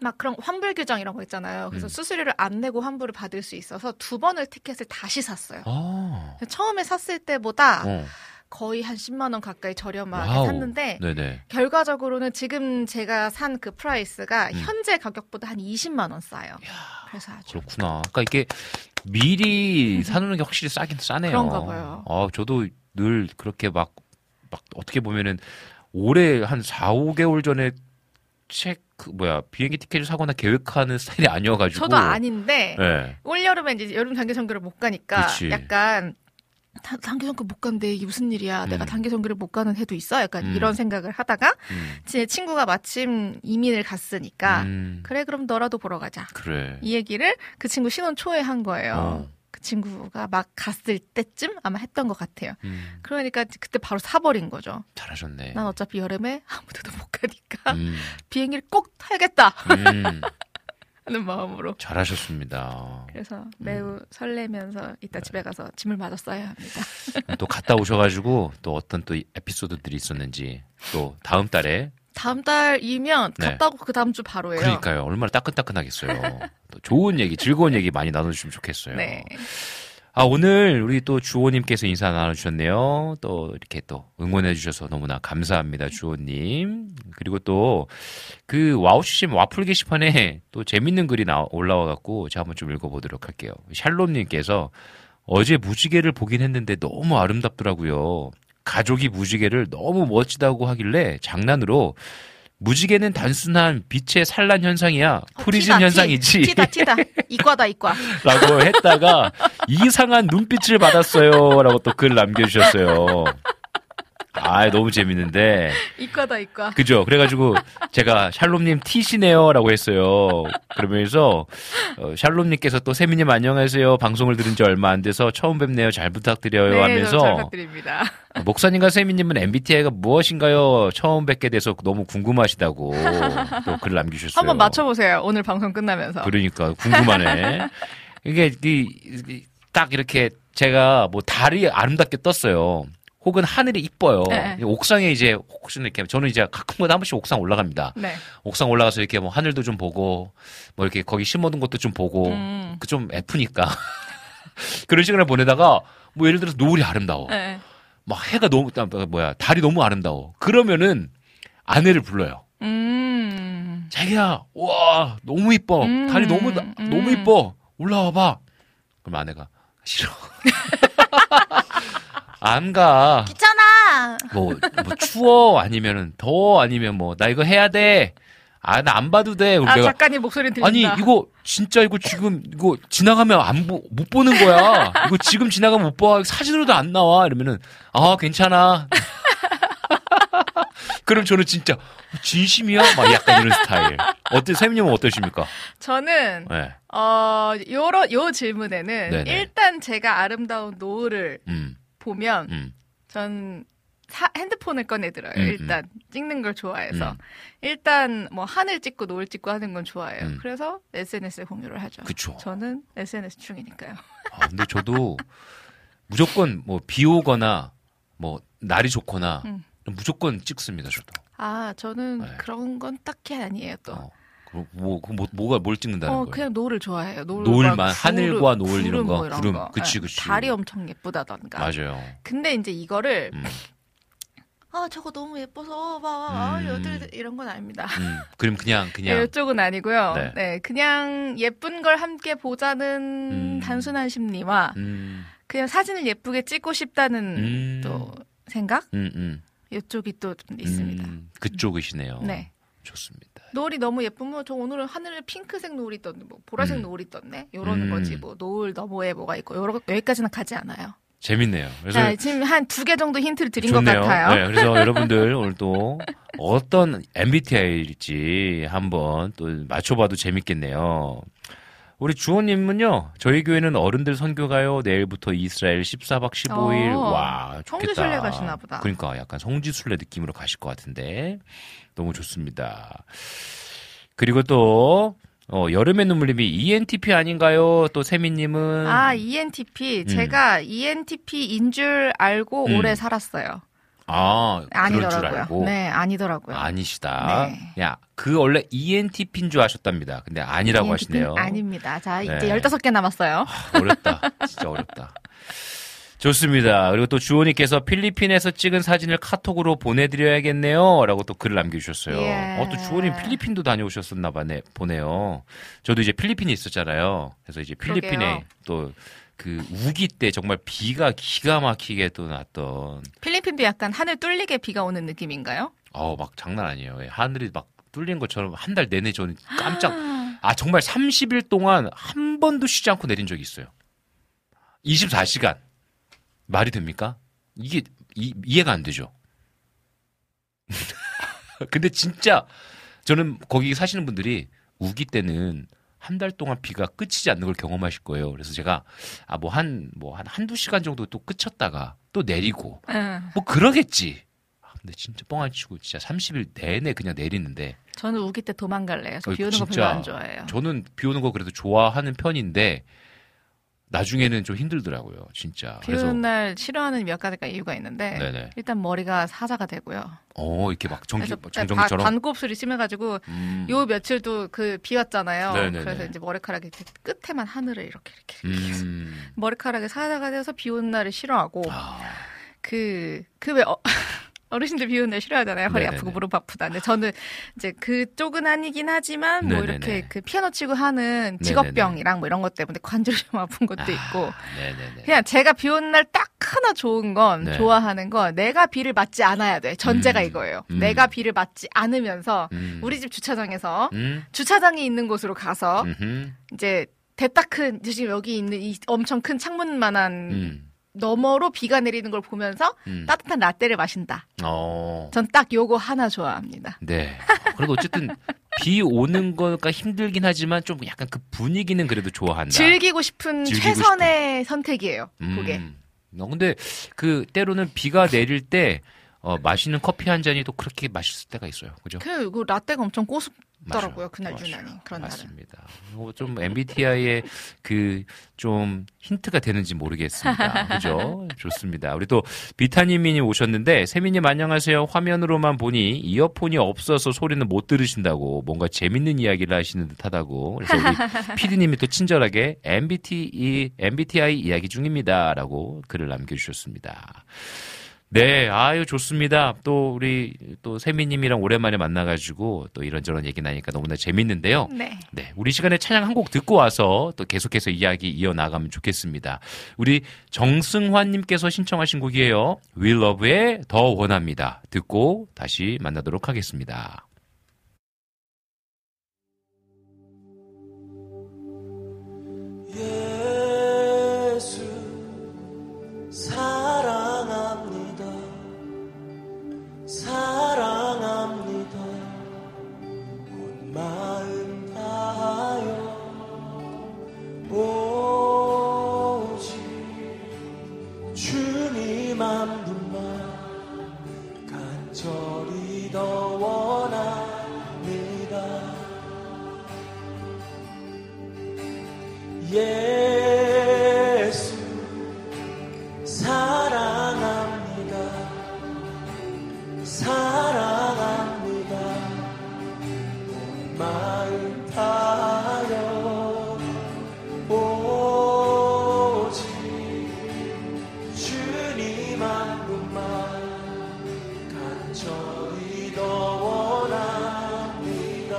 막 그런 환불 규정 이런 거 있잖아요. 그래서 음. 수수료를 안 내고 환불을 받을 수 있어서 두 번을 티켓을 다시 샀어요. 아. 처음에 샀을 때보다 어. 거의 한 십만 원 가까이 저렴하게 와우. 샀는데 네네. 결과적으로는 지금 제가 산 그 프라이스가 음. 현재 가격보다 한 이십만 원 싸요. 이야, 그래서 아주 그렇구나. 그러니까 이게 미리 사놓는 게 확실히 싸긴 싸네요. 그런가 봐요. 아, 저도 늘 그렇게 막, 막 어떻게 보면은 올해 한 사, 오 개월 전에 책, 뭐야, 비행기 티켓을 사거나 계획하는 스타일이 아니어가지고. 저도 아닌데, 네. 올여름에 이제 여름 단기 선교를 못 가니까 그치. 약간 단기 선교 못 간데 이게 무슨 일이야. 음. 내가 단기 선교를 못 가는 해도 있어? 약간 음. 이런 생각을 하다가 음. 제 친구가 마침 이민을 갔으니까 음. 그래 그럼 너라도 보러 가자. 그래. 이 얘기를 그 친구 신혼 초에 한 거예요. 어. 그 친구가 막 갔을 때쯤 아마 했던 것 같아요. 음. 그러니까 그때 바로 사버린 거죠. 잘하셨네. 난 어차피 여름에 아무데도 못 가니까 음. 비행기를 꼭 타야겠다. 음. 하는 마음으로 잘하셨습니다. 그래서 매우 음. 설레면서 이따 집에 가서 짐을 마저 싸야 합니다. 또 갔다 오셔가지고 또 어떤 또 에피소드들이 있었는지 또 다음 달에 다음 달이면 네. 갔다 오고 그 다음 주 바로예요. 그러니까요. 얼마나 따끈따끈하겠어요. 또 좋은 얘기, 즐거운 얘기 많이 나눠주시면 좋겠어요. 네. 아 오늘 우리 또 주호님께서 인사 나눠주셨네요. 또 이렇게 또 응원해주셔서 너무나 감사합니다, 주호님. 그리고 또 그 와우씨씨 와플 게시판에 또 재밌는 글이 나 올라와갖고 제가 한번 좀 읽어보도록 할게요. 샬롬님께서 어제 무지개를 보긴 했는데 너무 아름답더라고요. 가족이 무지개를 너무 멋지다고 하길래 장난으로. 무지개는 단순한 빛의 산란 현상이야. 프리즘 어, 티다, 현상이지. 티, 티다, 티다. 이과다, 이과. 라고 했다가 이상한 눈빛을 받았어요. 라고 또 글 남겨주셨어요. 아, 너무 재밌는데. 이과다, 이과. 그죠. 그래가지고 제가 샬롬님 티시네요. 라고 했어요. 그러면서 샬롬님께서 또 세미님 안녕하세요. 방송을 들은 지 얼마 안 돼서 처음 뵙네요. 잘 부탁드려요. 네, 하면서. 잘 부탁드립니다. 목사님과 세미님은 엠비티아이가 무엇인가요? 처음 뵙게 돼서 너무 궁금하시다고 또 글 남기셨어요. 한번 맞춰보세요. 오늘 방송 끝나면서. 그러니까 궁금하네. 이게 딱 이렇게 제가 뭐 달이 아름답게 떴어요. 혹은 하늘이 이뻐요. 네. 옥상에 이제 혹시 이렇게 저는 이제 가끔마다 한 번씩 옥상 올라갑니다. 네. 옥상 올라가서 이렇게 뭐 하늘도 좀 보고 뭐 이렇게 거기 심어둔 것도 좀 보고 음. 그 좀 애프니까 그런 시간을 보내다가 뭐 예를 들어서 노을이 아름다워. 네. 막 해가 너무 뭐야 달이 너무 아름다워. 그러면은 아내를 불러요. 음. 자기야, 와 너무 이뻐. 음. 달이 너무 음. 너무 이뻐. 올라와봐. 그럼 아내가 싫어. 안 가. 귀찮아. 뭐, 뭐 추워 아니면은 더워 아니면 뭐 나 이거 해야 돼. 아, 나 안 봐도 돼. 아, 내가, 작가님 목소리 들린다. 아니, 이거 진짜 이거 지금 이거 지나가면 안 보, 못 보는 거야. 이거 지금 지나가면 못 봐. 사진으로도 안 나와. 이러면은 아, 괜찮아. 그럼 저는 진짜 진심이야? 막 약간 이런 스타일. 어때, 세미님은 어떠십니까? 저는 네. 어, 요런 요 질문에는 네네. 일단 제가 아름다운 노을을 음. 보면 음. 전 사, 핸드폰을 꺼내들어요. 음, 일단 음. 찍는 걸 좋아해서 음. 일단 뭐 하늘 찍고 노을 찍고 하는 건 좋아해요. 음. 그래서 에스엔에스에 공유를 하죠. 그쵸. 저는 에스엔에스 중이니까요. 아, 근데 저도 무조건 뭐 비 오거나 뭐 날이 좋거나 음. 무조건 찍습니다. 저도. 아, 저는 네. 그런 건 딱히 아니에요. 또. 어, 그, 뭐, 그 뭐, 뭐가 뭘 찍는다는 어, 거예요? 그냥 노을을 좋아해요. 노을만, 노을만 구름, 하늘과 노을 구름, 이런 거, 뭐 이런 구름, 거. 그치, 그치. 달이 엄청 예쁘다던가. 맞아요. 근데 이제 이거를 음. 아, 저거 너무 예뻐서 봐, 음. 여들 이런 건 아닙니다. 음. 그럼 그냥 그냥 네, 이쪽은 아니고요. 네. 네, 그냥 예쁜 걸 함께 보자는 음. 단순한 심리와 음. 그냥 사진을 예쁘게 찍고 싶다는 음. 또 생각. 음, 음. 이쪽이 또 있습니다. 음, 그쪽이시네요. 네, 좋습니다. 노을이 너무 예쁘면 저 오늘은 하늘에 핑크색 노을이 떴네, 뭐 보라색 음. 노을이 떴네, 이런 음. 거지. 뭐 노을 너머에 뭐가 있고 여러, 여기까지는 가지 않아요. 재밌네요. 그래서 자, 지금 한 두 개 정도 힌트를 드린 좋네요. 것 같아요. 네, 그래서 여러분들 오늘 또 어떤 엠비티아이일지 한번 또 맞춰봐도 재밌겠네요. 우리 주호님은요, 저희 교회는 어른들 선교가요, 내일부터 이스라엘 십사박 십오일, 어, 와, 좋겠다. 성지순례 가시나 보다. 그러니까 약간 성지순례 느낌으로 가실 것 같은데, 너무 좋습니다. 그리고 또, 어, 여름의 눈물님이 이엔티피 아닌가요? 또 세미님은? 아, 이엔티피. 음. 제가 이엔티피인 줄 알고 음. 오래 살았어요. 아, 아니더라고요. 그럴 줄 알고. 네, 아니더라고요. 아니시다. 네. 야, 그 원래 이엔티피인 줄 아셨답니다. 근데 아니라고 하시네요. 아닙니다. 자, 이제 네. 열다섯 개 남았어요. 아, 어렵다. 진짜 어렵다. 좋습니다. 그리고 또 주호님께서 필리핀에서 찍은 사진을 카톡으로 보내드려야겠네요. 라고 또 글을 남겨주셨어요. 예. 어, 또 주호님 필리핀도 다녀오셨었나 봐네, 보네요. 저도 이제 필리핀에 있었잖아요. 그래서 이제 필리핀에 그러게요. 또 그 우기 때 정말 비가 기가 막히게 또 났던 필리핀도 약간 하늘 뚫리게 비가 오는 느낌인가요? 어, 막 장난 아니에요. 하늘이 막 뚫린 것처럼 한 달 내내 저는 깜짝 아 정말 삼십 일 동안 한 번도 쉬지 않고 내린 적이 있어요. 이십사 시간 말이 됩니까? 이게 이, 이해가 안 되죠. 근데 진짜 저는 거기 사시는 분들이 우기 때는 한 달 동안 비가 그치지 않는 걸 경험하실 거예요. 그래서 제가, 아, 뭐 한, 뭐 한, 한두 시간 정도 또 그쳤다가 또 내리고, 응. 뭐 그러겠지. 아, 근데 진짜 뻥 안 치고 진짜 삼십 일 내내 그냥 내리는데. 저는 우기 때 도망갈래요. 비 오는 거 별로 안 좋아해요. 저는 비 오는 거 그래도 좋아하는 편인데, 나중에는 좀 힘들더라고요. 진짜. 비 오는 날 싫어하는 몇 가지가 이유가 있는데, 네네. 일단 머리가 사자가 되고요. 어, 이렇게 막 정기, 정정처럼. 반곱슬이 심해가지고, 음. 요 며칠도 그 비 왔잖아요. 네네네. 그래서 이제 머리카락이 끝에만 하늘을 이렇게, 이렇게, 이렇게. 해서 음. 머리카락에 사자가 돼서 비 오는 날을 싫어하고, 아. 그, 그 왜, 어, 어르신들 비 오는 날 싫어하잖아요. 허리 네네네. 아프고 무릎 아프다. 근데 저는 이제 그쪽은 아니긴 하지만 뭐 네네네. 이렇게 그 피아노 치고 하는 직업병이랑 뭐 이런 것 때문에 관절이 좀 아픈 것도 있고. 아, 네네네. 그냥 제가 비 오는 날 딱 하나 좋은 건 네. 좋아하는 건 내가 비를 맞지 않아야 돼. 전제가 음. 이거예요. 음. 내가 비를 맞지 않으면서 음. 우리 집 주차장에서 음. 주차장이 있는 곳으로 가서 음흠. 이제 대따 큰 지금 여기 있는 이 엄청 큰 창문만한 음. 너머로 비가 내리는 걸 보면서 음. 따뜻한 라떼를 마신다. 어. 전 딱 요거 하나 좋아합니다. 네. 그래도 어쨌든 비 오는 거니까 힘들긴 하지만 좀 약간 그 분위기는 그래도 좋아한다. 즐기고 싶은 즐기고 최선의 싶은. 선택이에요. 음. 그게. 어, 근데 그 때로는 비가 내릴 때 어, 마시는 커피 한 잔이 또 그렇게 맛있을 때가 있어요. 그죠? 그, 그 라떼가 엄청 고습. 더라고요 그날 유난히 그런 날은 맞습니다. 뭐 좀 엠비티아이의 그 좀 힌트가 되는지 모르겠습니다. 그죠? 좋습니다. 우리 또 비타님이 오셨는데 세미님 안녕하세요. 화면으로만 보니 이어폰이 없어서 소리는 못 들으신다고 뭔가 재밌는 이야기를 하시는 듯하다고. 그래서 우리 피디님이 또 친절하게 엠비티아이 이야기 중입니다라고 글을 남겨주셨습니다. 네, 아유, 좋습니다. 또, 우리, 또, 세미님이랑 오랜만에 만나가지고, 또 이런저런 얘기 나니까 너무나 재밌는데요. 네. 네, 우리 시간에 찬양 한 곡 듣고 와서 또 계속해서 이야기 이어나가면 좋겠습니다. 우리 정승환님께서 신청하신 곡이에요. We Love의 더 원합니다. 듣고 다시 만나도록 하겠습니다. 더 원합니다. 예수 사랑합니다. 사랑합니다. 온 마음 다여 오직 주님 한 분만 간절히 더 원합니다.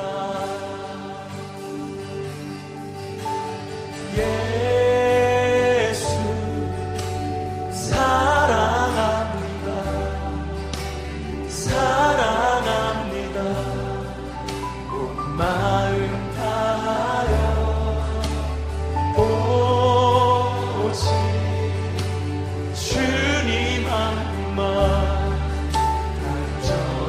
예수 사랑합니다. 사랑합니다. 온 마음 다하여 오직 주님 한 분만 간절히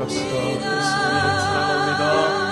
고백합시다. 예수님 사랑합니다.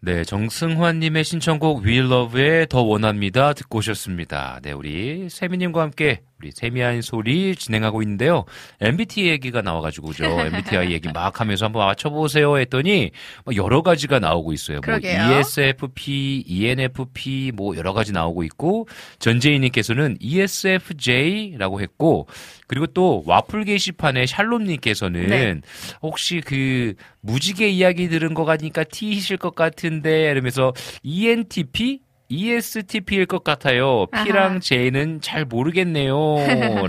네, 정승환님의 신청곡 We Love의 더 원합니다 듣고 오셨습니다. 네, 우리 세미님과 함께 우리 세미한 소리 진행하고 있는데요. 엠비티아이 얘기가 나와가지고 죠 엠비티아이 얘기 막 하면서 한번 맞춰보세요 했더니 여러 가지가 나오고 있어요. 뭐 이에스에프피, 이엔에프피 뭐 여러 가지 나오고 있고 전재희님께서는 이에스에프제이라고 했고 그리고 또 와플 게시판에 샬롬님께서는 네. 혹시 그 무지개 이야기 들은 것 같으니까 T이실 것 같은데 이러면서 이엔티피? 이에스티피일 것 같아요. P랑 아하. J는 잘 모르겠네요.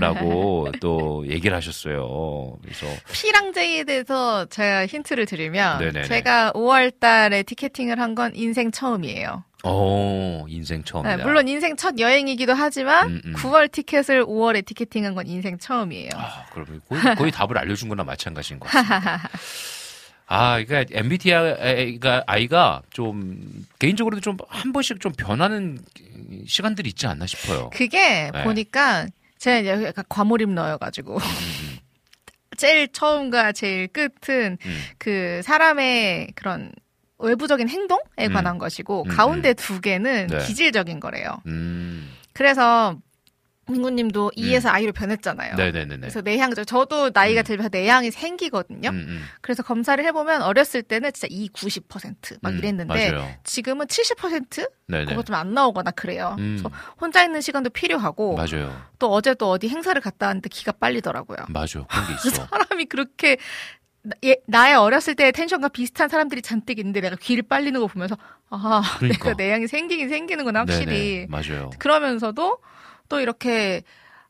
라고 또 얘기를 하셨어요. 그래서 P랑 J에 대해서 제가 힌트를 드리면 네네네. 제가 오월 달에 티켓팅을 한 건 인생 처음이에요. 오, 인생 처음이다. 네, 물론 인생 첫 여행이기도 하지만 음, 음. 구월 티켓을 오월에 티켓팅한 건 인생 처음이에요. 아, 그럼 거의, 거의 답을 알려준 거나 마찬가지인 것 같습니다. 아, 그러니까 엠비티아이가 아이가 좀 개인적으로도 좀 한 번씩 좀 변하는 시간들이 있지 않나 싶어요. 그게 네. 보니까 제가 약간 과몰입 넣어가지고 음. 제일 처음과 제일 끝은 음. 그 사람의 그런 외부적인 행동에 관한 음. 것이고 음. 가운데 두 개는 네. 기질적인 거래요. 음. 그래서 민구님도 E에서 음. I로 변했잖아요. 네네네네. 그래서 내향적. 저도 나이가 들면서 음. 내향이 생기거든요. 음, 음. 그래서 검사를 해보면 어렸을 때는 진짜 E 구십 퍼센트 막 음, 이랬는데 맞아요. 지금은 칠십 퍼센트 네네. 그거 좀 안 나오거나 그래요. 음. 그래서 혼자 있는 시간도 필요하고 맞아요. 또 어제 또 어디 행사를 갔다 왔는데 기가 빨리더라고요. 맞아. 그런 게 있어. 사람이 그렇게 예, 나의 어렸을 때의 텐션과 비슷한 사람들이 잔뜩 있는데 내가 귀를 빨리는 거 보면서 아 그러니까. 내가 내향이 생기긴 생기는구나 확실히. 네네. 맞아요. 그러면서도 또 이렇게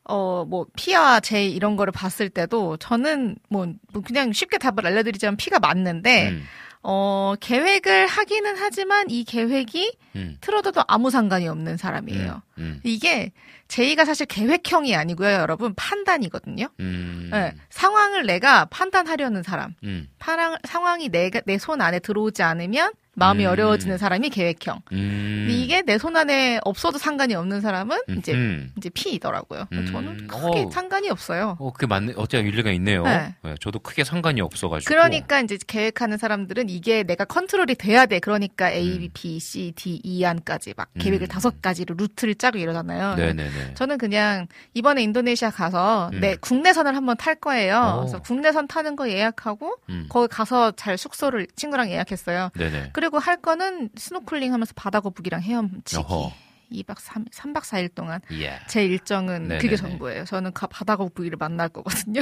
어 뭐 P와 J 이런 거를 봤을 때도 저는 뭐 그냥 쉽게 답을 알려드리자면 P가 맞는데 음. 어 계획을 하기는 하지만 이 계획이 음. 틀어져도 아무 상관이 없는 사람이에요. 음. 음. 이게 J가 사실 계획형이 아니고요, 여러분 판단이거든요. 음. 네, 상황을 내가 판단하려는 사람, 음. 파랑, 상황이 내가 내 손 안에 들어오지 않으면 마음이 음. 어려워지는 사람이 계획형. 음. 이게 내 손 안에 없어도 상관이 없는 사람은 음. 이제 음. 이제 P이더라고요. 음. 저는 크게 오. 상관이 없어요. 어, 그게 맞네. 어째 일리가 있네요. 네. 네, 저도 크게 상관이 없어가지고. 그러니까 이제 계획하는 사람들은 이게 내가 컨트롤이 돼야 돼. 그러니까 A, B, P, C, D, E 안까지 막 음. 계획을 다섯 가지로 루트를 짜고 이러잖아요. 네네네. 저는 그냥 이번에 인도네시아 가서 음. 내 국내선을 한번 탈 거예요. 오. 그래서 국내선 타는 거 예약하고 음. 거기 가서 잘 숙소를 친구랑 예약했어요. 네네. 그리고 그리고 할 거는 스노클링 하면서 바다 거북이랑 헤엄치기. 어허. 이박 삼일, 삼박 사일 동안 yeah. 제 일정은 네네네. 그게 전부예요. 저는 바다 거북이를 만날 거거든요.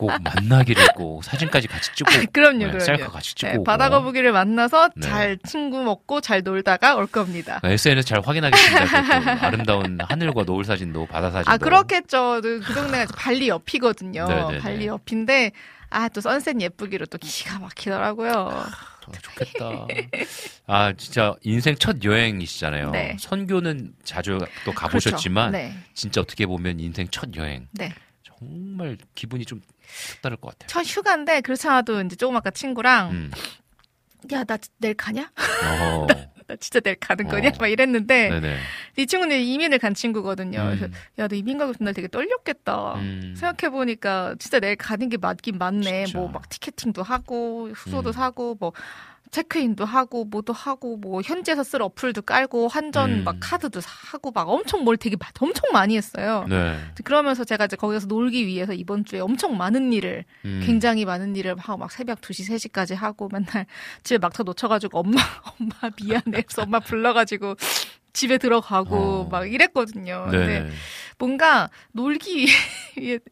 꼭 만나기를 꼭 사진까지 같이 찍고 그럼요, 네, 그럼요. 셀카 같이 찍고 네, 바다 거북이를 만나서 네. 잘 친구 먹고 잘 놀다가 올 겁니다. 네, 에스엔에스 잘 확인하겠습니다. 아름다운 하늘과 노을 사진도 바다 사진도. 아 그렇겠죠. 그 동네가 발리 옆이거든요. 네네네. 발리 옆인데 아, 또 선셋 예쁘기로 또 기가 막히더라고요. 아, 좋겠다. 아, 진짜 인생 첫 여행이시잖아요. 네. 선교는 자주 또 가보셨지만 그렇죠. 네. 진짜 어떻게 보면 인생 첫 여행. 네. 정말 기분이 좀 색다를 것 같아요. 첫 휴가인데 그렇지 않아도 이제 조금 아까 친구랑 음. 야, 나 내일 가냐? 어. 나, 나 진짜 내일 가는 거냐? 어. 막 이랬는데 네네. 이 친구는 이민을 간 친구거든요. 음. 그래서 야, 너 이민 가고 날 되게 떨렸겠다. 음. 생각해 보니까 진짜 내일 가는 게 맞긴 맞네. 뭐 막 티켓팅도 하고 숙소도 음. 사고 뭐 체크인도 하고 뭐도 하고 뭐 현지에서 쓸 어플도 깔고 환전 음. 막 카드도 사고 막 엄청 뭘 되게 엄청 많이 했어요. 네. 그러면서 제가 이제 거기서 놀기 위해서 이번 주에 엄청 많은 일을 음. 굉장히 많은 일을 하고 막 새벽 두 시 세 시까지 하고 맨날 집에 막차 놓쳐가지고 엄마 엄마 미안해서 엄마 불러가지고 집에 들어가고 어. 막 이랬거든요. 네. 근데 뭔가 놀기 위해,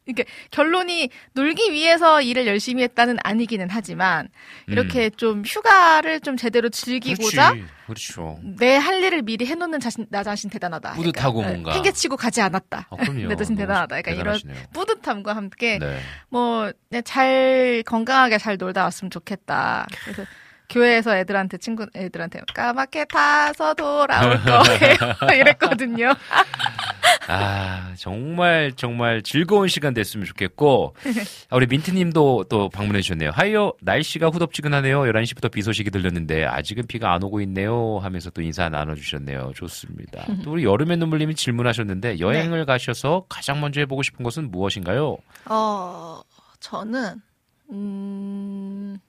이렇게 결론이 놀기 위해서 일을 열심히 했다는 아니기는 하지만, 이렇게 음. 좀 휴가를 좀 제대로 즐기고자. 그렇지. 그렇죠. 내 할 일을 미리 해놓는 자신, 나 자신 대단하다. 뿌듯하고 그러니까, 뭔가. 팽개치고 가지 않았다. 아, 그럼요. 내 자신 대단하다. 그러니까 대단하시네요. 이런 뿌듯함과 함께, 네. 뭐, 잘, 건강하게 잘 놀다 왔으면 좋겠다. 그래서, 교회에서 애들한테 친구 애들한테 까맣게 타서 돌아올 거예요 이랬거든요. 아 정말 정말 즐거운 시간 됐으면 좋겠고 우리 민트님도 또 방문해 주셨네요. 하이요 날씨가 후덥지근하네요. 열한 시부터 비 소식이 들렸는데 아직은 비가 안 오고 있네요 하면서 또 인사 나눠주셨네요. 좋습니다. 또 우리 여름의 눈물님이 질문하셨는데 여행을 네. 가셔서 가장 먼저 해보고 싶은 것은 무엇인가요? 어 저는 음...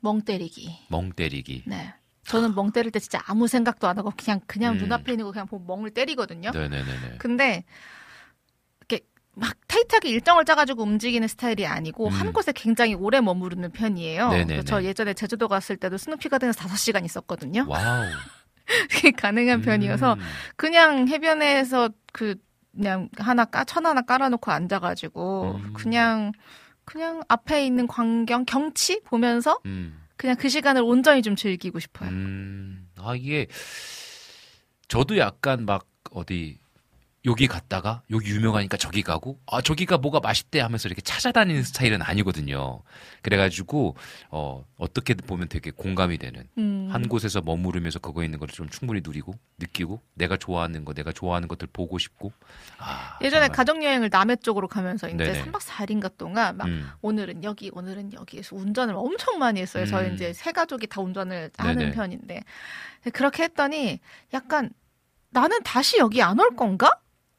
멍 때리기. 멍 때리기. 네. 저는 멍 때릴 때 진짜 아무 생각도 안 하고 그냥, 그냥 음. 눈앞에 있는 거 그냥 보고 멍을 때리거든요. 네네네네. 근데, 이렇게 막 타이트하게 일정을 짜가지고 움직이는 스타일이 아니고, 음. 한 곳에 굉장히 오래 머무르는 편이에요. 네네네. 저 예전에 제주도 갔을 때도 스누피 가든에서 다섯 시간 있었거든요. 와우. 그게 가능한 음. 편이어서, 그냥 해변에서 그, 그냥 하나 까, 천 하나 깔아놓고 앉아가지고, 음. 그냥, 그냥 앞에 있는 광경, 경치 보면서 음. 그냥 그 시간을 온전히 좀 즐기고 싶어요. 음. 아, 이게 저도 약간 막 어디 여기 갔다가 여기 유명하니까 저기 가고 아, 저기가 뭐가 맛있대 하면서 이렇게 찾아다니는 스타일은 아니거든요. 그래가지고 어, 어떻게 보면 되게 공감이 되는 음. 한 곳에서 머무르면서 거기에 있는 걸 좀 충분히 누리고 느끼고 내가 좋아하는 거 내가 좋아하는 것들 보고 싶고 아, 예전에 정말. 가족여행을 남해 쪽으로 가면서 이제 네네. 삼 박 사 일인가 동안 막 음. 오늘은 여기 오늘은 여기에서 운전을 엄청 많이 했어요. 음. 저희 이제 세 가족이 다 운전을 하는 네네. 편인데 그렇게 했더니 약간 나는 다시 여기 안 올 건가?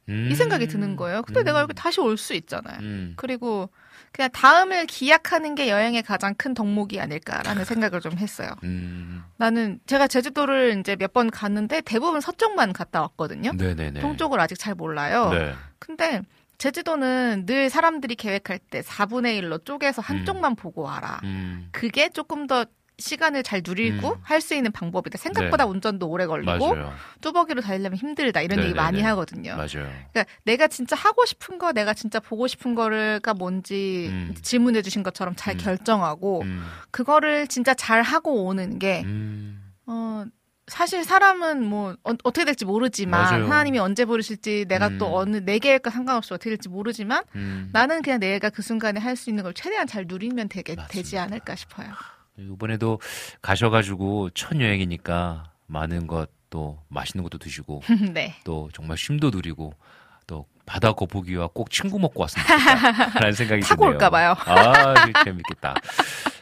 음. 이 생각이 드는 거예요. 근데 음. 내가 여기 다시 올 수 있잖아요. 음. 그리고 그냥 다음을 기약하는 게 여행의 가장 큰 덕목이 아닐까라는 생각을 좀 했어요. 음. 나는 제가 제주도를 이제 몇 번 갔는데 대부분 서쪽만 갔다 왔거든요. 네네네. 동쪽을 아직 잘 몰라요. 네. 근데 제주도는 늘 사람들이 계획할 때 사분의 일로 쪼개서 한쪽만 음. 보고 와라. 음. 그게 조금 더 시간을 잘 누리고 음. 할 수 있는 방법이다. 생각보다 네. 운전도 오래 걸리고 맞아요. 뚜벅이로 달리려면 힘들다. 이런 네네네. 얘기 많이 하거든요. 맞아요. 그러니까 내가 진짜 하고 싶은 거, 내가 진짜 보고 싶은 거가 뭔지 음. 질문해 주신 것처럼 잘 음. 결정하고 음. 그거를 진짜 잘 하고 오는 게 음. 어, 사실 사람은 뭐 어, 어떻게 될지 모르지만 맞아요. 하나님이 언제 부르실지 내가 음. 또 어느 내 계획과 상관없이 어떻게 될지 모르지만 음. 나는 그냥 내가 그 순간에 할 수 있는 걸 최대한 잘 누리면 되게, 되지 않을까 싶어요. 이번에도 가셔가지고 첫 여행이니까 많은 것 또 맛있는 것도 드시고 네. 또 정말 쉼도 누리고 또 바다 거북이와 꼭 친구 먹고 왔으면 좋겠다라는 생각이 드네요. 타고 올까 봐요. 아 재밌겠다.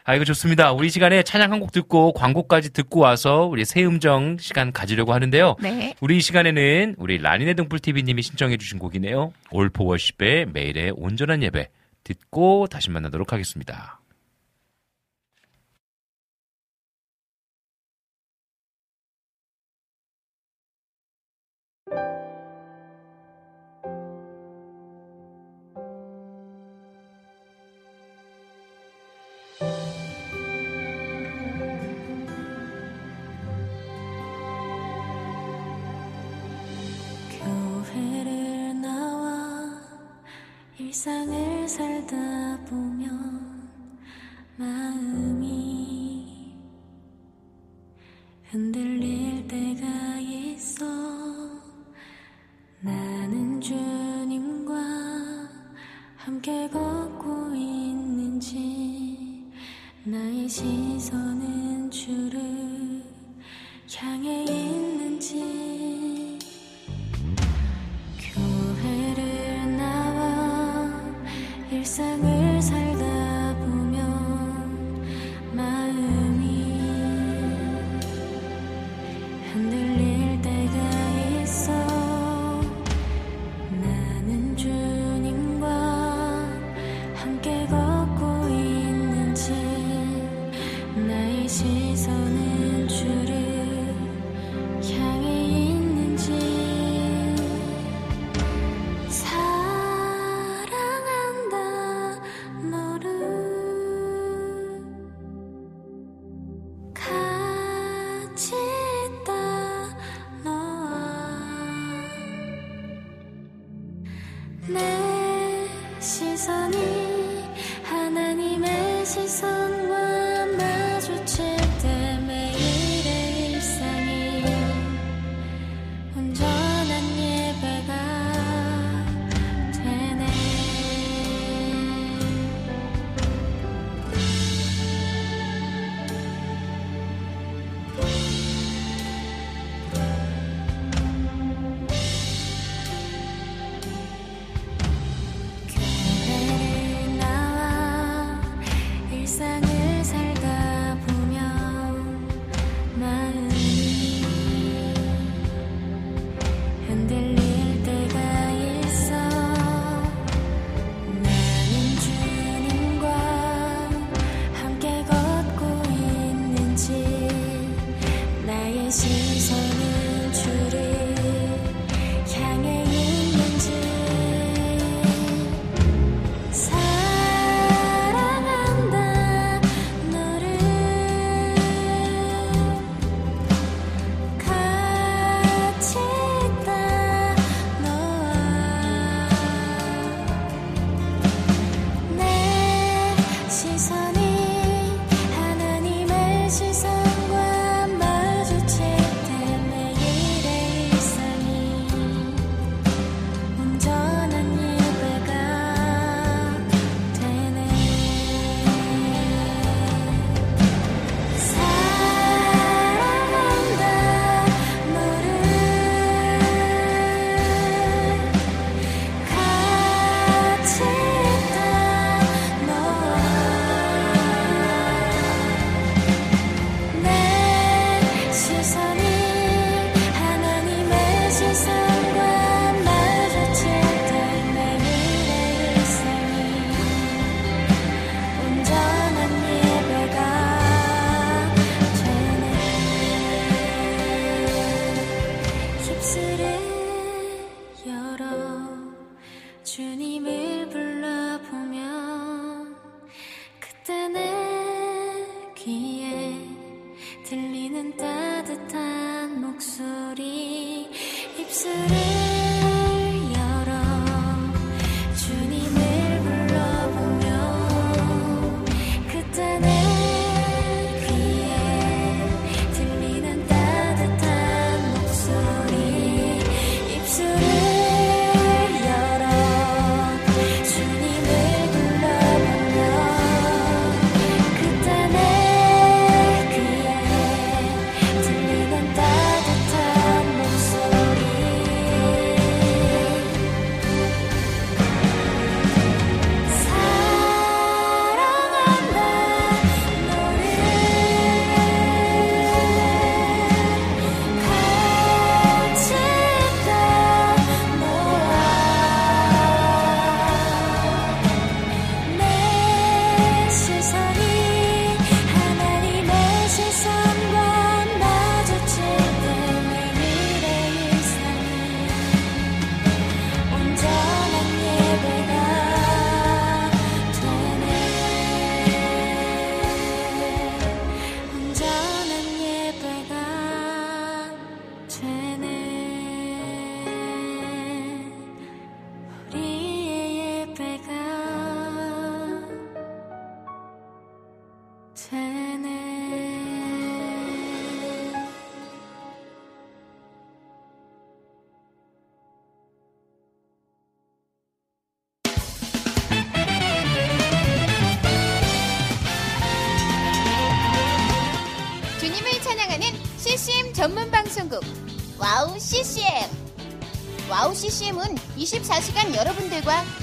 아 이거 좋습니다. 우리 시간에 찬양 한 곡 듣고 광고까지 듣고 와서 우리 새음정 시간 가지려고 하는데요. 네. 우리 이 시간에는 우리 라니네 등불티비님이 신청해 주신 곡이네요. 올 포워십의 매일의 온전한 예배 듣고 다시 만나도록 하겠습니다. 교회를 나와 일상을 살다 보면 마음이 흔들릴 때가 있어 나는 주님과 함께 걷고 있는지 나의 시선은 주를 향해 있는지 교회를 나와 일상을 살다 보면 마음이 흔들릴 때가 있어 시선은 주를 향해 있는지 사랑한다 너를 같이 있다 너와 귀에 들리는 따뜻한 목소리 입술에 전문방송국 와우씨씨엠. 와우씨씨엠은 이십사 시간 여러분들과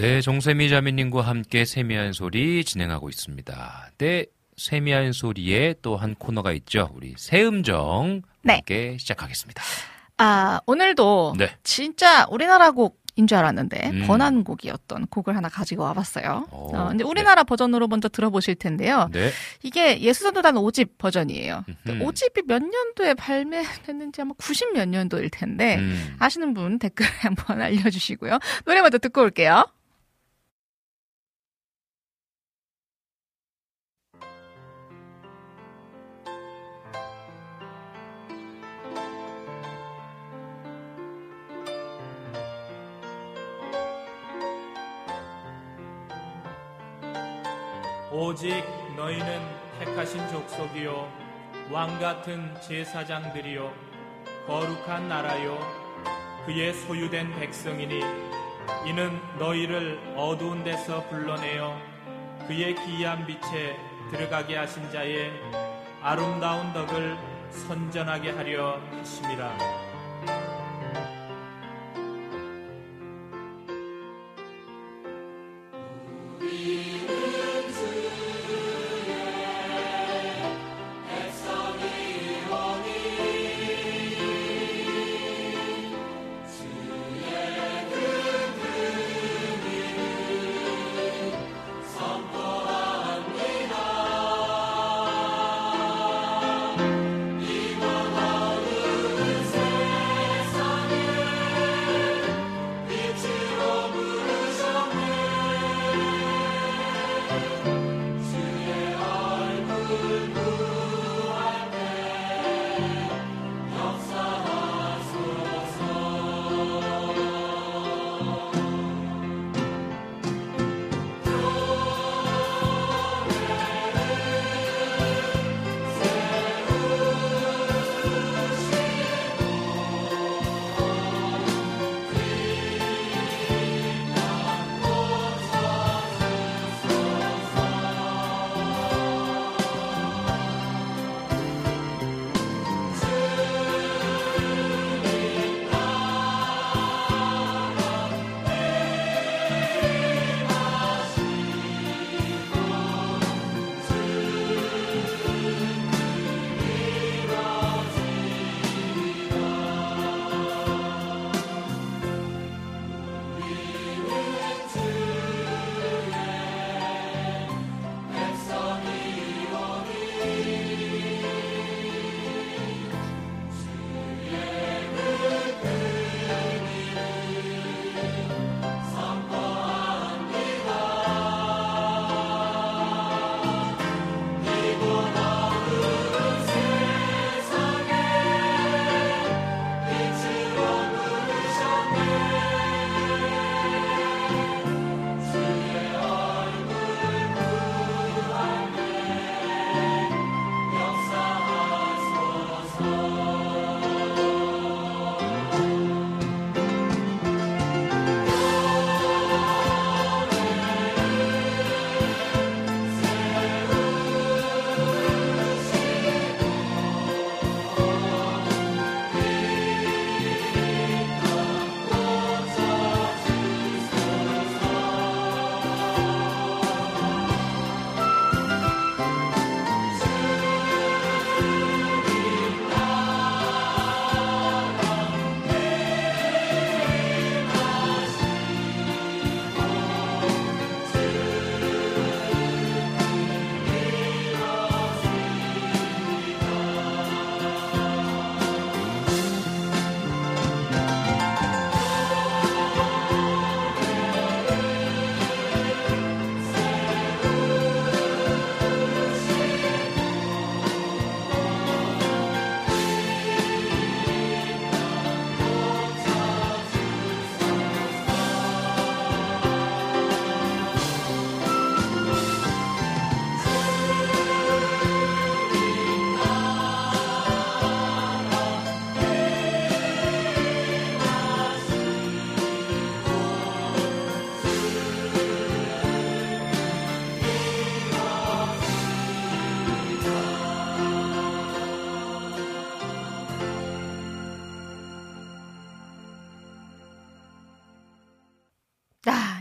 네, 정세미 자매님과 함께 세미한 소리 진행하고 있습니다. 네, 세미한 소리에 또 한 코너가 있죠. 우리 세음정 함께 네. 시작하겠습니다. 아, 오늘도 네. 진짜 우리나라 곡 줄 알았는데 음. 번안곡이었던 곡을 하나 가지고 와봤어요. 오, 어, 근데 우리나라 네. 버전으로 먼저 들어보실 텐데요. 네. 이게 예수선도단 오 집 버전이에요. 음흠. 오 집이 몇 년도에 발매됐는지 아마 구십 몇 년도일 텐데 음. 아시는 분 댓글에 한번 알려주시고요. 노래 먼저 듣고 올게요. 오직 너희는 택하신 족속이요 왕같은 제사장들이요 거룩한 나라요 그의 소유된 백성이니 이는 너희를 어두운 데서 불러내어 그의 기이한 빛에 들어가게 하신 자의 아름다운 덕을 선전하게 하려 하심이라.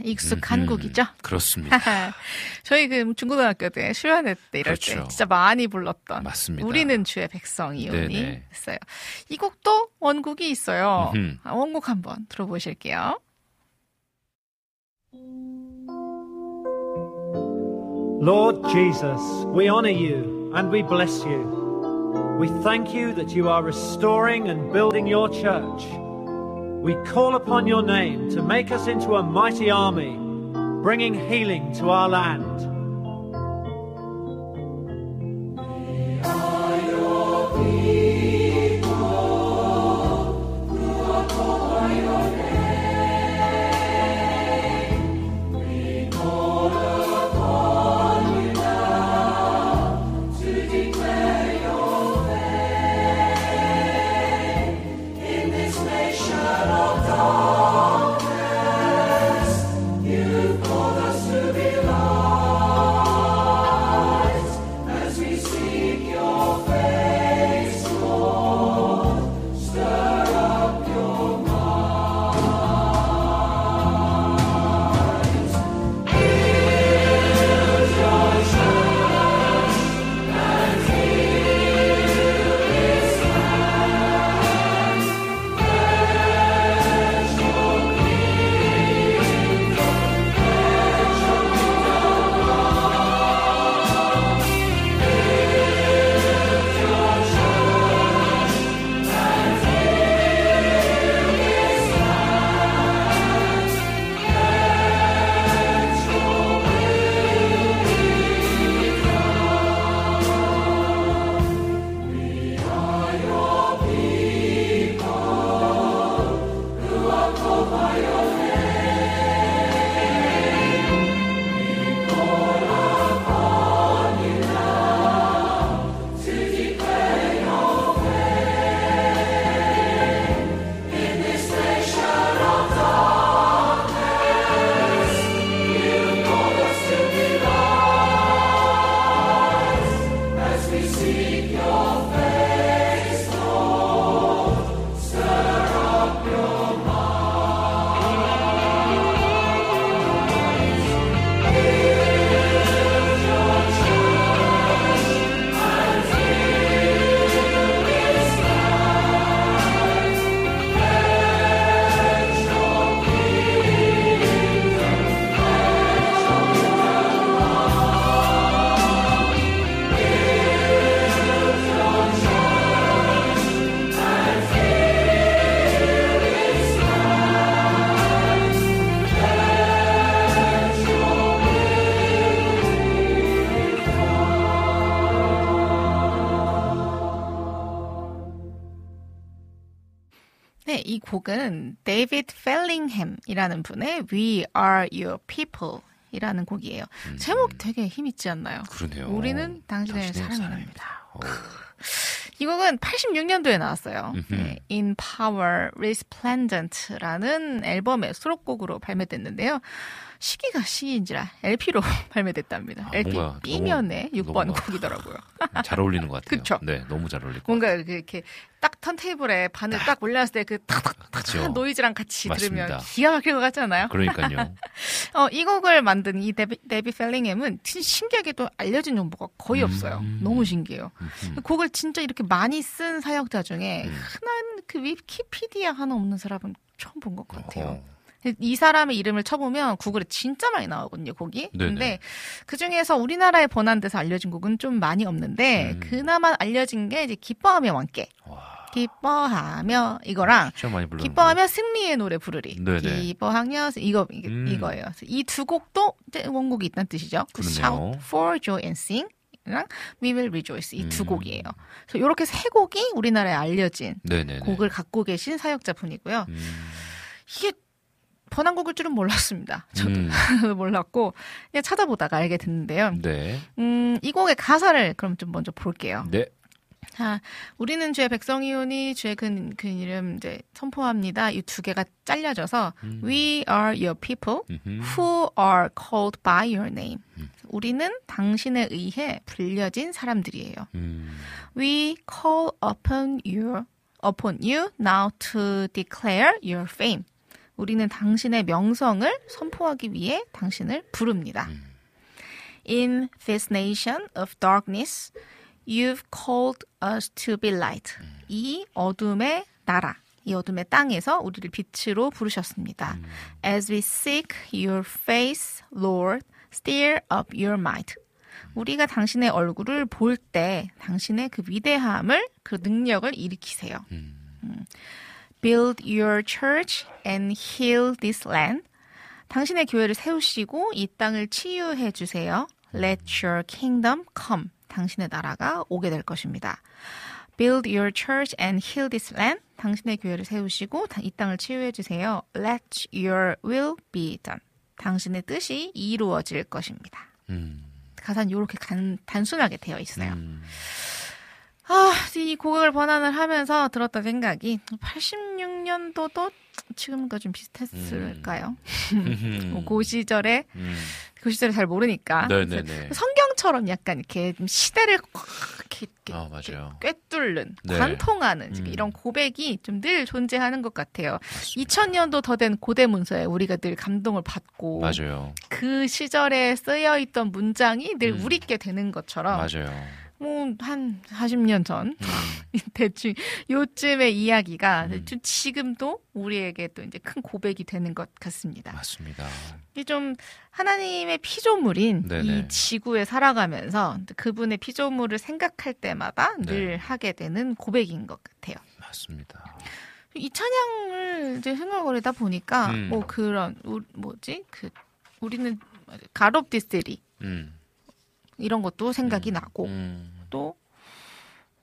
익숙한 음, 음, 곡이죠? 그렇습니다. 저희 그 중고등학교 때, 수련회 때 이럴 그렇죠. 때 진짜 많이 불렀던 맞습니다. 우리는 주의 백성이오니 했어요. 이 곡도 원곡이 있어요. 음흠. 원곡 한번 들어보실게요. Lord Jesus, we honor you and we bless you. We thank you that you are restoring and building your church. We call upon your name to make us into a mighty army, bringing healing to our land. 이 곡은 David Fellingham이라는 분의 We Are Your People 이라는 곡이에요. 음. 제목 되게 힘있지 않나요? 그러네요. 우리는 당신의 사람입니다. 이 곡은 팔십육 년도에 나왔어요. 네, In Power Resplendent 라는 앨범의 수록곡으로 발매됐는데요. 시기가 시기인지라 엘피로 발매됐답니다. 아, 엘피 B면의 육 번 곡이더라고요. 잘 어울리는 것 같아요. 그쵸? 네, 너무 잘 어울리고. 뭔가 이렇게, 이렇게 딱 턴테이블에 바늘 딱, 딱 올려놨을 때 그 탁탁탁 노이즈랑 같이 맞습니다. 들으면 기가 막힐 것 같지 않아요? 그러니까요. 어, 이 곡을 만든 이 데비, 데비 펠링햄은 신기하게도 알려진 정보가 거의 음. 없어요. 너무 신기해요. 음흠. 곡을 진짜 이렇게 많이 쓴 사역자 중에 음. 흔한 그 위키피디아 하나 없는 사람은 처음 본 것 같아요. 어허. 이 사람의 이름을 쳐보면 구글에 진짜 많이 나오거든요, 곡이. 네네. 근데 그중에서 우리나라에 번안돼서 알려진 곡은 좀 많이 없는데 음. 그나마 알려진 게 이제 기뻐하며 왕께. 와. 기뻐하며 이거랑 기뻐하며 승리의 노래 부르리. 네네. 기뻐하며 이거 음. 이거예요. 이 두 곡도 원곡이 있다는 뜻이죠. 그러네요. Shout for joy and sing. We Will Rejoice 이 두 음. 곡이에요. 그래서 이렇게 세 곡이 우리나라에 알려진 네네네. 곡을 갖고 계신 사역자분이고요. 음. 이게 번안곡일 줄은 몰랐습니다. 저도 음. 몰랐고 그냥 찾아보다가 알게 됐는데요. 네. 음, 이 곡의 가사를 그럼 좀 먼저 볼게요. 네. 자, 우리는 주의 백성이오니 주의 그, 그 이름 이제 선포합니다. 이 두 개가 잘려져서 음. We are your people 음흠. who are called by your name. 음. 우리는 당신에 의해 불려진 사람들이에요. 음. We call upon you, upon you now to declare your fame. 우리는 당신의 명성을 선포하기 위해 당신을 부릅니다. 음. In this nation of darkness, you've called us to be light. 음. 이 어둠의 나라, 이 어둠의 땅에서 우리를 빛으로 부르셨습니다. 음. As we seek your face, Lord, stir up your might. 우리가 당신의 얼굴을 볼 때 당신의 그 위대함을, 그 능력을 일으키세요. 음. 음. Build your church and heal this land. 당신의 교회를 세우시고 이 땅을 치유해 주세요. Let your kingdom come. 당신의 나라가 오게 될 것입니다. Build your church and heal this land. 당신의 교회를 세우시고 이 땅을 치유해 주세요. Let your will be done. 당신의 뜻이 이루어질 것입니다. 음. 가사는 이렇게 간, 단순하게 되어 있어요. 음. 아, 이 곡을 번안을 하면서 들었던 생각이 팔십육 년도도 지금과 좀 비슷했을까요? 음. 그 시절에 음. 그 시절에 잘 모르니까 네네네. 성경처럼 약간 이렇게 시대를 이렇게, 이렇게, 어, 맞아요. 이렇게 꿰뚫는 네. 관통하는 음. 이런 고백이 좀 늘 존재하는 것 같아요. 맞습니다. 이천 년도 더 된 고대 문서에 우리가 늘 감동을 받고 맞아요. 그 시절에 쓰여 있던 문장이 늘 음. 우리께 되는 것처럼 맞아요. 뭐, 한 사십 년 전, 음. 대충, 요쯤의 이야기가 음. 대충 지금도 우리에게 또 이제 큰 고백이 되는 것 같습니다. 맞습니다. 이 좀, 하나님의 피조물인 네네. 이 지구에 살아가면서 그분의 피조물을 생각할 때마다 네. 늘 하게 되는 고백인 것 같아요. 맞습니다. 이 찬양을 이제 생각하다 보니까, 음. 뭐 그런, 뭐지, 그, 우리는, God of this city. 음. 이런 것도 생각이 음, 나고 음. 또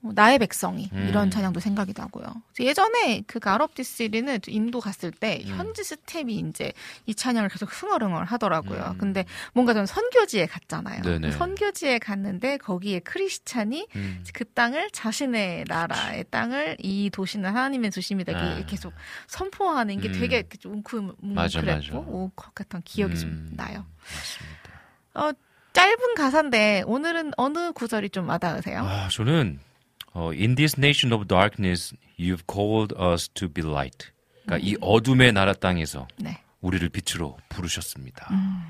나의 백성이 음. 이런 찬양도 생각이 나고요. 예전에 그 가롭디스리는 인도 갔을 때 음. 현지 스텝이 이제 이 찬양을 계속 흥얼흥얼 하더라고요. 음. 근데 뭔가 저는 선교지에 갔잖아요. 네네. 선교지에 갔는데 거기에 크리스찬이 음. 그 땅을 자신의 나라의 땅을 이 도시는 하나님의 도시입니다. 아. 계속 선포하는 게 음. 되게 웅크웅크했고 욱컥했던 기억이 음. 좀 나요. 맞습니다. 어, 짧은 가사인데 오늘은 어느 구절이 좀 와닿으세요? 아, 저는 어, In this nation of darkness, you've called us to be light. 그러니까 음. 이 어둠의 나라 땅에서 네. 우리를 빛으로 부르셨습니다. 음.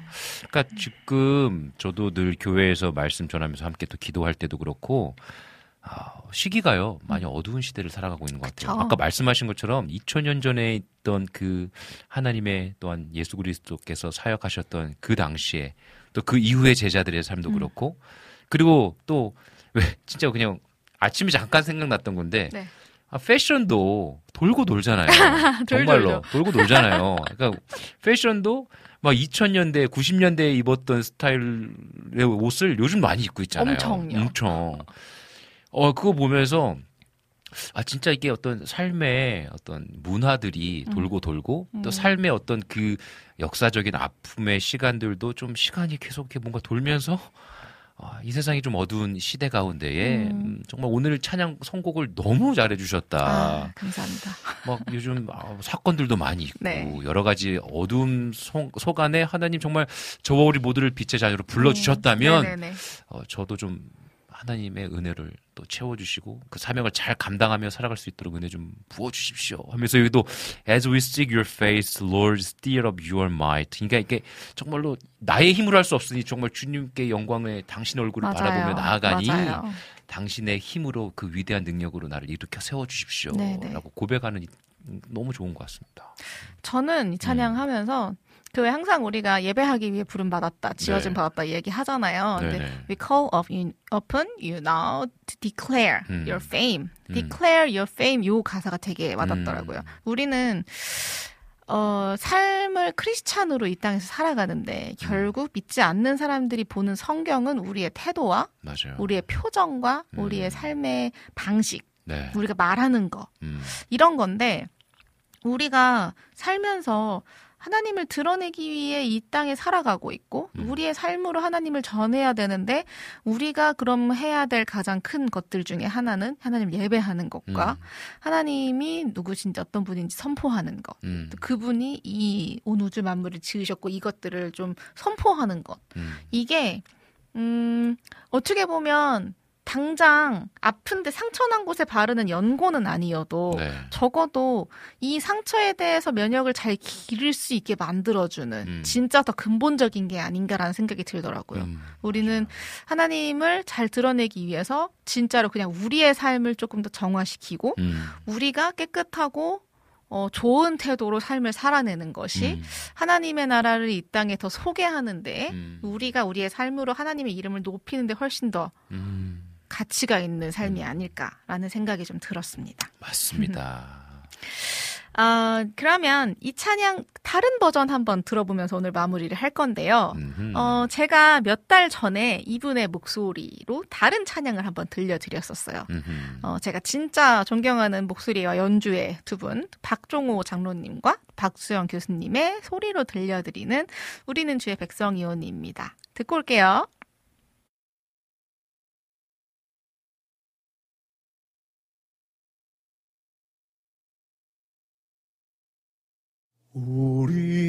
그러니까 지금 저도 늘 교회에서 말씀 전하면서 함께 또 기도할 때도 그렇고 아, 시기가요 많이 어두운 시대를 살아가고 있는 것 그쵸? 같아요. 아까 말씀하신 것처럼 이천 년 전에 있던 그 하나님의 또한 예수 그리스도께서 사역하셨던 그 당시에 또 그 이후의 제자들의 삶도 음. 그렇고 그리고 또 왜 진짜 그냥 아침에 잠깐 생각났던 건데 네. 아, 패션도 돌고 돌잖아요. 정말로 돌고 돌잖아요. 그러니까 패션도 막 이천 년대, 구십 년대에 입었던 스타일의 옷을 요즘 많이 입고 있잖아요. 엄청요. 엄청. 어 그거 보면서 아 진짜 이게 어떤 삶의 어떤 문화들이 음. 돌고 돌고 또 음. 삶의 어떤 그 역사적인 아픔의 시간들도 좀 시간이 계속 이렇게 뭔가 돌면서 아, 이 세상이 좀 어두운 시대 가운데에 음. 정말 오늘 찬양 선곡을 너무 잘해주셨다. 아, 감사합니다. 막 요즘 아, 사건들도 많이 있고 네. 여러 가지 어두움 속안에 하나님 정말 저와 우리 모두를 빛의 자녀로 불러주셨다면 음. 어, 저도 좀 하나님의 은혜를 또 채워주시고 그 사명을 잘 감당하며 살아갈 수 있도록 은혜 좀 부어주십시오 하면서 여기도 As we seek your face, Lord, stir up your might. 그러니까 이게 정말로 나의 힘으로 할 수 없으니 정말 주님께 영광의 당신 얼굴을 맞아요. 바라보며 나아가니 맞아요. 당신의 힘으로 그 위대한 능력으로 나를 일으켜 세워주십시오 네네. 라고 고백하는 너무 좋은 것 같습니다. 저는 이 찬양하면서 음. 그 항상 우리가 예배하기 위해 부름 받았다, 지어짐 네. 받았다 얘기하잖아요. 근데 We call upon you now to declare 음. your fame. Declare 음. your fame. 요 가사가 되게 와닿더라고요. 음. 우리는 어, 삶을 크리스찬으로 이 땅에서 살아가는데 결국 음. 믿지 않는 사람들이 보는 성경은 우리의 태도와 맞아요. 우리의 표정과 음. 우리의 삶의 방식, 네. 우리가 말하는 거 음. 이런 건데 우리가 살면서 하나님을 드러내기 위해 이 땅에 살아가고 있고 음. 우리의 삶으로 하나님을 전해야 되는데 우리가 그럼 해야 될 가장 큰 것들 중에 하나는 하나님 예배하는 것과 음. 하나님이 누구신지 어떤 분인지 선포하는 것 음. 그분이 이 온 우주 만물을 지으셨고 이것들을 좀 선포하는 것 음. 이게 음, 어떻게 보면 당장 아픈데 상처난 곳에 바르는 연고는 아니어도 네. 적어도 이 상처에 대해서 면역을 잘 기를 수 있게 만들어주는 음. 진짜 더 근본적인 게 아닌가라는 생각이 들더라고요. 음. 우리는 하나님을 잘 드러내기 위해서 진짜로 그냥 우리의 삶을 조금 더 정화시키고 음. 우리가 깨끗하고 어, 좋은 태도로 삶을 살아내는 것이 음. 하나님의 나라를 이 땅에 더 소개하는데 음. 우리가 우리의 삶으로 하나님의 이름을 높이는 데 훨씬 더 음. 가치가 있는 삶이 음. 아닐까라는 생각이 좀 들었습니다. 맞습니다. 어, 그러면 이 찬양 다른 버전 한번 들어보면서 오늘 마무리를 할 건데요. 어, 제가 몇 달 전에 이분의 목소리로 다른 찬양을 한번 들려드렸었어요. 어, 제가 진짜 존경하는 목소리와 연주의 두 분, 박종호 장로님과 박수영 교수님의 소리로 들려드리는 우리는 주의 백성이오니입니다. 듣고 올게요.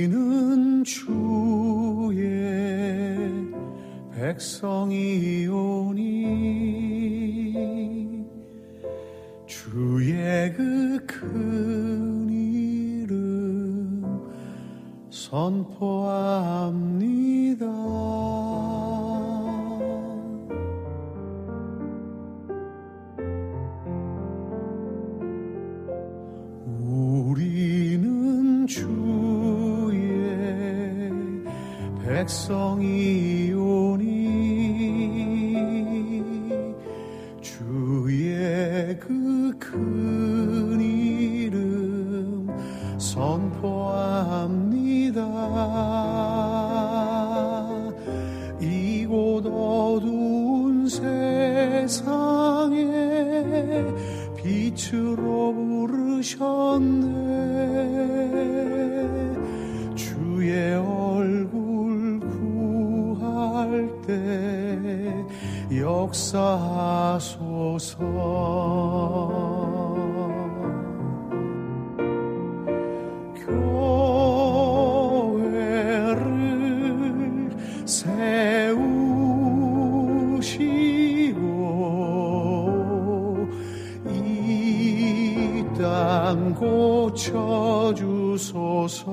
우리는 주의 백성이오니 주의 그 큰 이름 선포합니다. 우리는 주 백성이오니 주의 그 큰 이름 선포합니다. 이곳 어두운 세상에 빛으로 부르셨네. 주의 얼굴 때 역사하소서. 교회를 세우시고 이 땅 고쳐주소서.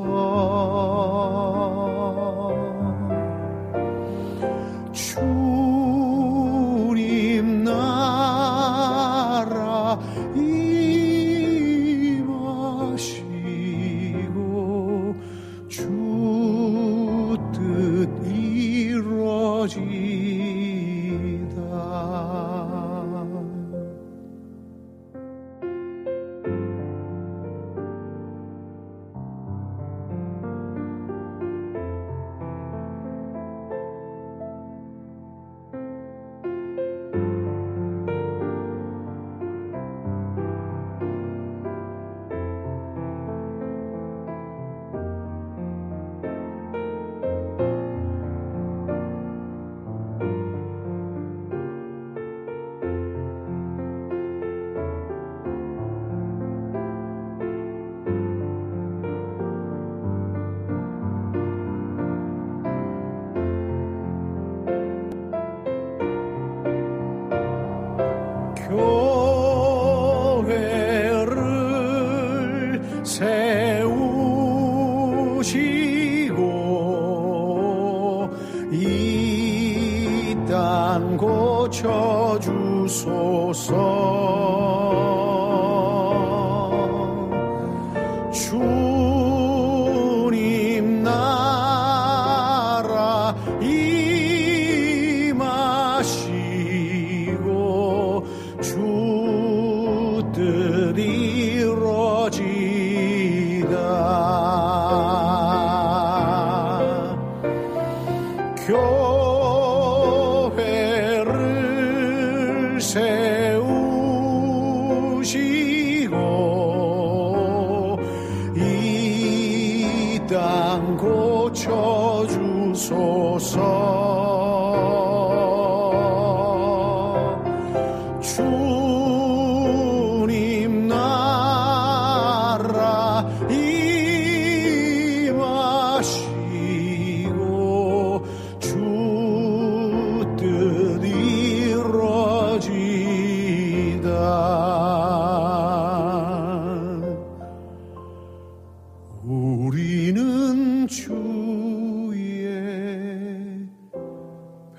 주님 나라 임하시고 주 뜻 이루어지다.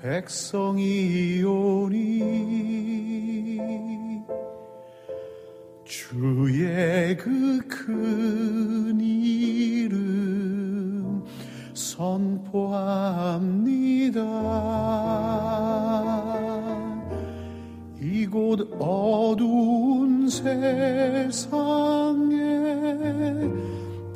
백성이오니 주의 그 큰 이곳 어두운 세상에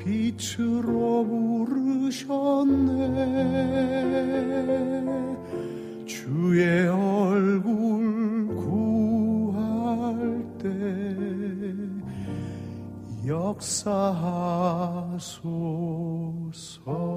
빛으로 부르셨네. 주의 얼굴 구할 때 역사하소서.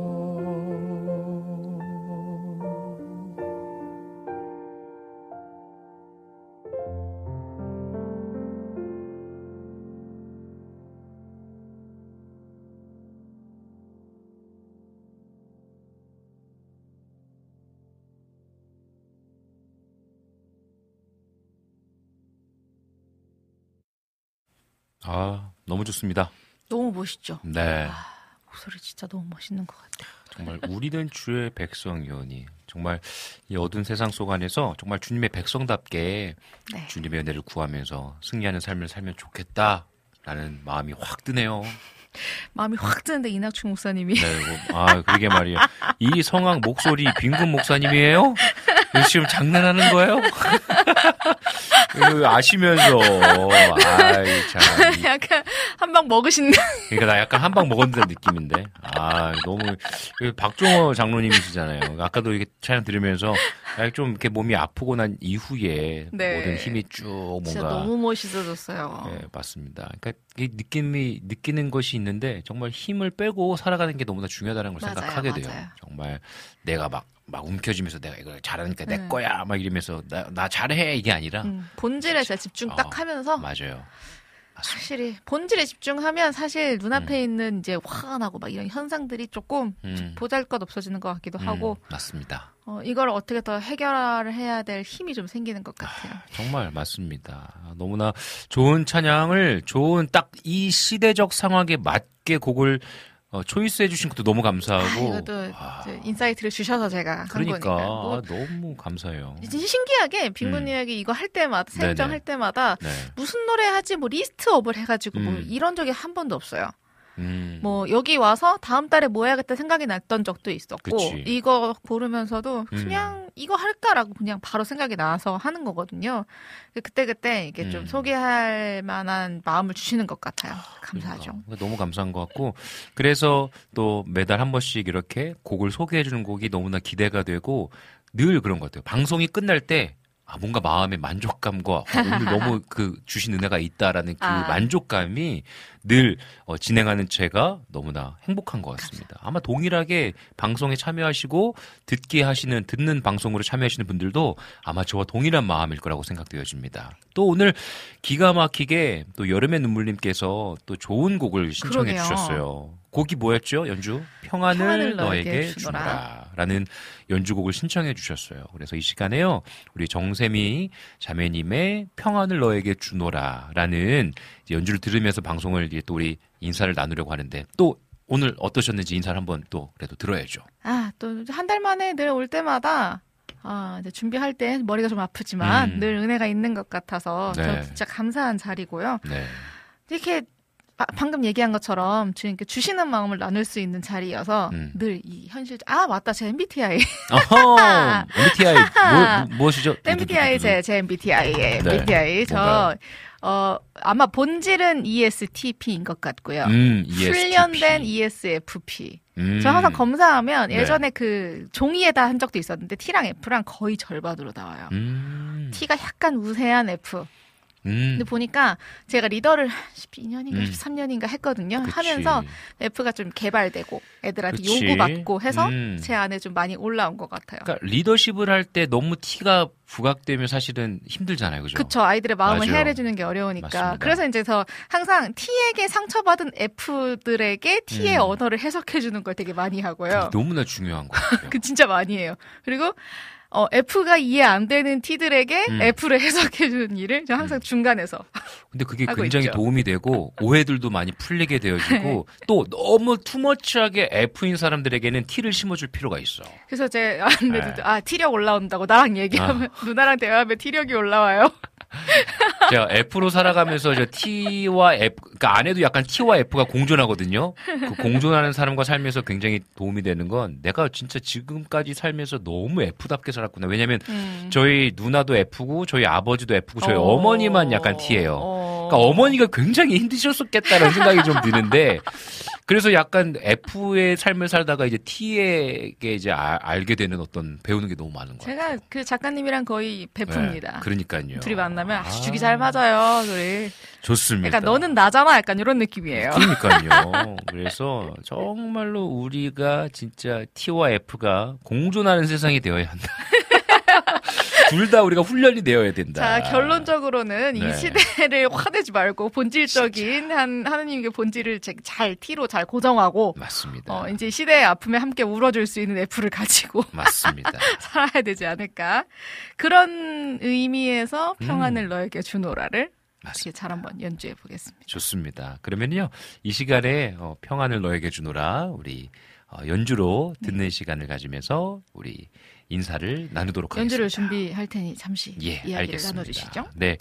아, 너무 좋습니다. 너무 멋있죠? 네. 아, 목소리 진짜 너무 멋있는 것 같아요. 정말 우리는 주의 백성이오니, 정말 이 어두운 세상 속 안에서 정말 주님의 백성답게 네. 주님의 은혜를 구하면서 승리하는 삶을 살면 좋겠다라는 마음이 확 드네요. 마음이 확 드는데 이낙춘 목사님이 네, 뭐, 아, 그러게 말이에요. 이 성악 목소리 빈군 목사님이에요? 지금 장난하는 거예요? 아시면서 아이 참 약간 한 방 먹으신다. 그러니까 나 약간 한 방 먹은 듯한 느낌인데 아 너무 박종호 장로님이시잖아요. 아까도 이렇게 찬양 들으면서 좀 이렇게 몸이 아프고 난 이후에 네. 모든 힘이 쭉 뭔가 진짜 너무 멋있어졌어요. 네 맞습니다. 그러니까 이 느낌이 느끼는 것이 있는데 정말 힘을 빼고 살아가는 게 너무나 중요하다는 걸 맞아요, 생각하게 맞아요. 돼요. 정말 내가 막 막 움켜쥐면서 내가 이걸 잘하니까 네. 내 거야 막 이러면서 나, 나 잘해 이게 아니라 음, 본질에 진짜 집중 딱 어, 하면서 맞아요. 맞습니다. 확실히 본질에 집중하면 사실 눈앞에 음. 있는 이제 화가 나고 막 이런 현상들이 조금 음. 보잘것 없어지는 것 같기도 음, 하고 맞습니다. 어, 이걸 어떻게 더 해결을 해야 될 힘이 좀 생기는 것 같아요. 아, 정말 맞습니다. 너무나 좋은 찬양을 좋은 딱 이 시대적 상황에 맞게 곡을 어, 초이스 해주신 것도 너무 감사하고. 아, 이것도 와. 인사이트를 주셔서 제가 그러니까, 한 거니까. 뭐, 너무 감사해요. 진짜 신기하게 빈군 이야기 음. 이거 할 때마다, 사입장 할 때마다 네. 무슨 노래 하지 뭐 리스트업을 해가지고 음. 뭐 이런 적이 한 번도 없어요. 음. 뭐 여기 와서 다음 달에 뭐 해야겠다 생각이 났던 적도 있었고 그치. 이거 고르면서도 그냥 음. 이거 할까라고 그냥 바로 생각이 나서 하는 거거든요. 그때그때 그때 이게 음. 좀 소개할 만한 마음을 주시는 것 같아요. 감사하죠. 그러니까. 너무 감사한 것 같고 그래서 또 매달 한 번씩 이렇게 곡을 소개해 주는 곡이 너무나 기대가 되고 늘 그런 것 같아요. 방송이 끝날 때 아, 뭔가 마음의 만족감과 어, 오늘 너무 그 주신 은혜가 있다라는 그 아. 만족감이 늘 어, 진행하는 제가 너무나 행복한 것 같습니다. 아마 동일하게 방송에 참여하시고 듣게 하시는 듣는 방송으로 참여하시는 분들도 아마 저와 동일한 마음일 거라고 생각되어집니다. 또 오늘 기가 막히게 또 여름의 눈물님께서 또 좋은 곡을 신청해 그러게요. 주셨어요. 곡이 뭐였죠? 연주? 평안을, 평안을 너에게 주노라 라는 연주곡을 신청해 주셨어요. 그래서 이 시간에요. 우리 정세미 자매님의 평안을 너에게 주노라 라는 연주를 들으면서 방송을 이제 또 우리 인사를 나누려고 하는데 또 오늘 어떠셨는지 인사를 한번 또 그래도 들어야죠. 아, 또 한 달 만에 늘 올 때마다 아, 이제 준비할 때 머리가 좀 아프지만 음. 늘 은혜가 있는 것 같아서 네. 저 진짜 감사한 자리고요. 네. 이렇게 방금 얘기한 것처럼 주님께 주시는 마음을 나눌 수 있는 자리여서 음. 늘 이 현실 아 맞다 제 엠비티아이 어허, 엠비티아이 뭐, 무엇이죠? 엠비티아이 제, 제 엠비티아이 네. 엠비티아이 저 어, 아마 본질은 이에스티피인 것 같고요. 음, 이에스티피. 훈련된 이에스에프피. 음. 저 항상 검사하면 예전에 네. 그 종이에다 한 적도 있었는데 T랑 F랑 거의 절반으로 나와요. 음. T가 약간 우세한 F. 음. 근데 보니까 제가 리더를 십이 년인가 음. 십삼 년인가 했거든요. 그치. 하면서 F가 좀 개발되고 애들한테 그치. 요구받고 해서 음. 제 안에 좀 많이 올라온 것 같아요. 그러니까 리더십을 할 때 너무 티가 부각되면 사실은 힘들잖아요. 그죠? 그쵸. 아이들의 마음을 헤아려주는 게 어려우니까. 맞습니다. 그래서 이제 저 항상 T에게 상처받은 F들에게 T의 음. 언어를 해석해주는 걸 되게 많이 하고요. 너무나 중요한 것 같아요. 그 진짜 많이 해요. 그리고 어, F가 이해 안 되는 T들에게 음. F를 해석해주는 일을 저 항상 음. 중간에서. 근데 그게 굉장히 있죠. 도움이 되고, 오해들도 많이 풀리게 되어지고, 또 너무 투머치하게 F인 사람들에게는 T를 심어줄 필요가 있어. 그래서 제, 아, 근데, 네. 아, T력 올라온다고 나랑 얘기하면, 아. 누나랑 대화하면 T력이 올라와요. 제가 F로 살아가면서 저 T와 F, 그러니까 안에도 약간 T와 F가 공존하거든요. 그 공존하는 사람과 살면서 굉장히 도움이 되는 건 내가 진짜 지금까지 살면서 너무 F답게 살았구나. 왜냐면 음. 저희 누나도 F고 저희 아버지도 F고 저희 오. 어머니만 약간 T예요. 오. 그러니까 어머니가 굉장히 힘드셨었겠다라는 생각이 좀 드는데 그래서 약간 F의 삶을 살다가 이제 T에게 이제 아, 알게 되는 어떤 배우는 게 너무 많은 것 제가 같아요. 제가 그 작가님이랑 거의 베프입니다. 네, 그러니까요. 둘이 만나면 아, 아주 죽이 잘 맞아요. 우리. 좋습니다. 그러니까 너는 나잖아. 약간 이런 느낌이에요. 그러니까요. 그래서 정말로 우리가 진짜 T와 F가 공존하는 세상이 되어야 한다. 둘 다 우리가 훈련이 되어야 된다. 자, 결론적으로는 네. 이 시대를 화내지 말고 본질적인 한, 하느님의 본질을 잘 T로 잘 고정하고. 맞습니다. 어, 이제 시대의 아픔에 함께 울어줄 수 있는 F를 가지고. 맞습니다. 살아야 되지 않을까. 그런 의미에서 평안을 음. 너에게 주노라를. 맞습니다. 잘 한번 연주해 보겠습니다. 좋습니다. 그러면요. 이 시간에 어, 평안을 너에게 주노라 우리 어, 연주로 듣는 네. 시간을 가지면서 우리 인사를 나누도록 하겠습니다. 연주를 준비할 테니 잠시 예, 이야기를 알겠습니다. 나눠주시죠. 네,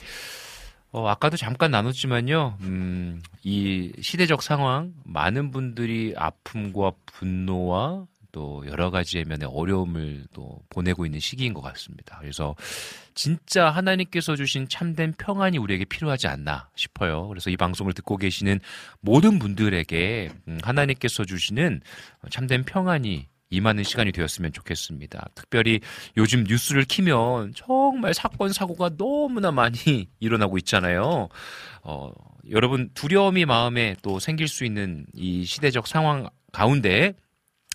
어, 아까도 잠깐 나눴지만요. 음, 이 시대적 상황 많은 분들이 아픔과 분노와 또 여러 가지의 면의 어려움을 또 보내고 있는 시기인 것 같습니다. 그래서 진짜 하나님께서 주신 참된 평안이 우리에게 필요하지 않나 싶어요. 그래서 이 방송을 듣고 계시는 모든 분들에게 하나님께서 주시는 참된 평안이 임하는 시간이 되었으면 좋겠습니다. 특별히 요즘 뉴스를 키면 정말 사건 사고가 너무나 많이 일어나고 있잖아요. 어, 여러분 두려움이 마음에 또 생길 수 있는 이 시대적 상황 가운데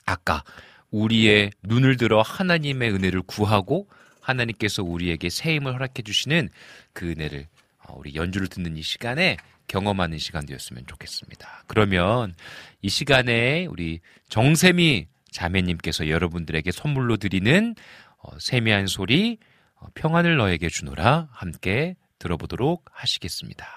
아까 우리의 눈을 들어 하나님의 은혜를 구하고 하나님께서 우리에게 새 힘을 허락해 주시는 그 은혜를 우리 연주를 듣는 이 시간에 경험하는 시간 되었으면 좋겠습니다. 그러면 이 시간에 우리 정세미 자매님께서 여러분들에게 선물로 드리는 세미한 소리 평안을 너에게 주노라 함께 들어보도록 하시겠습니다.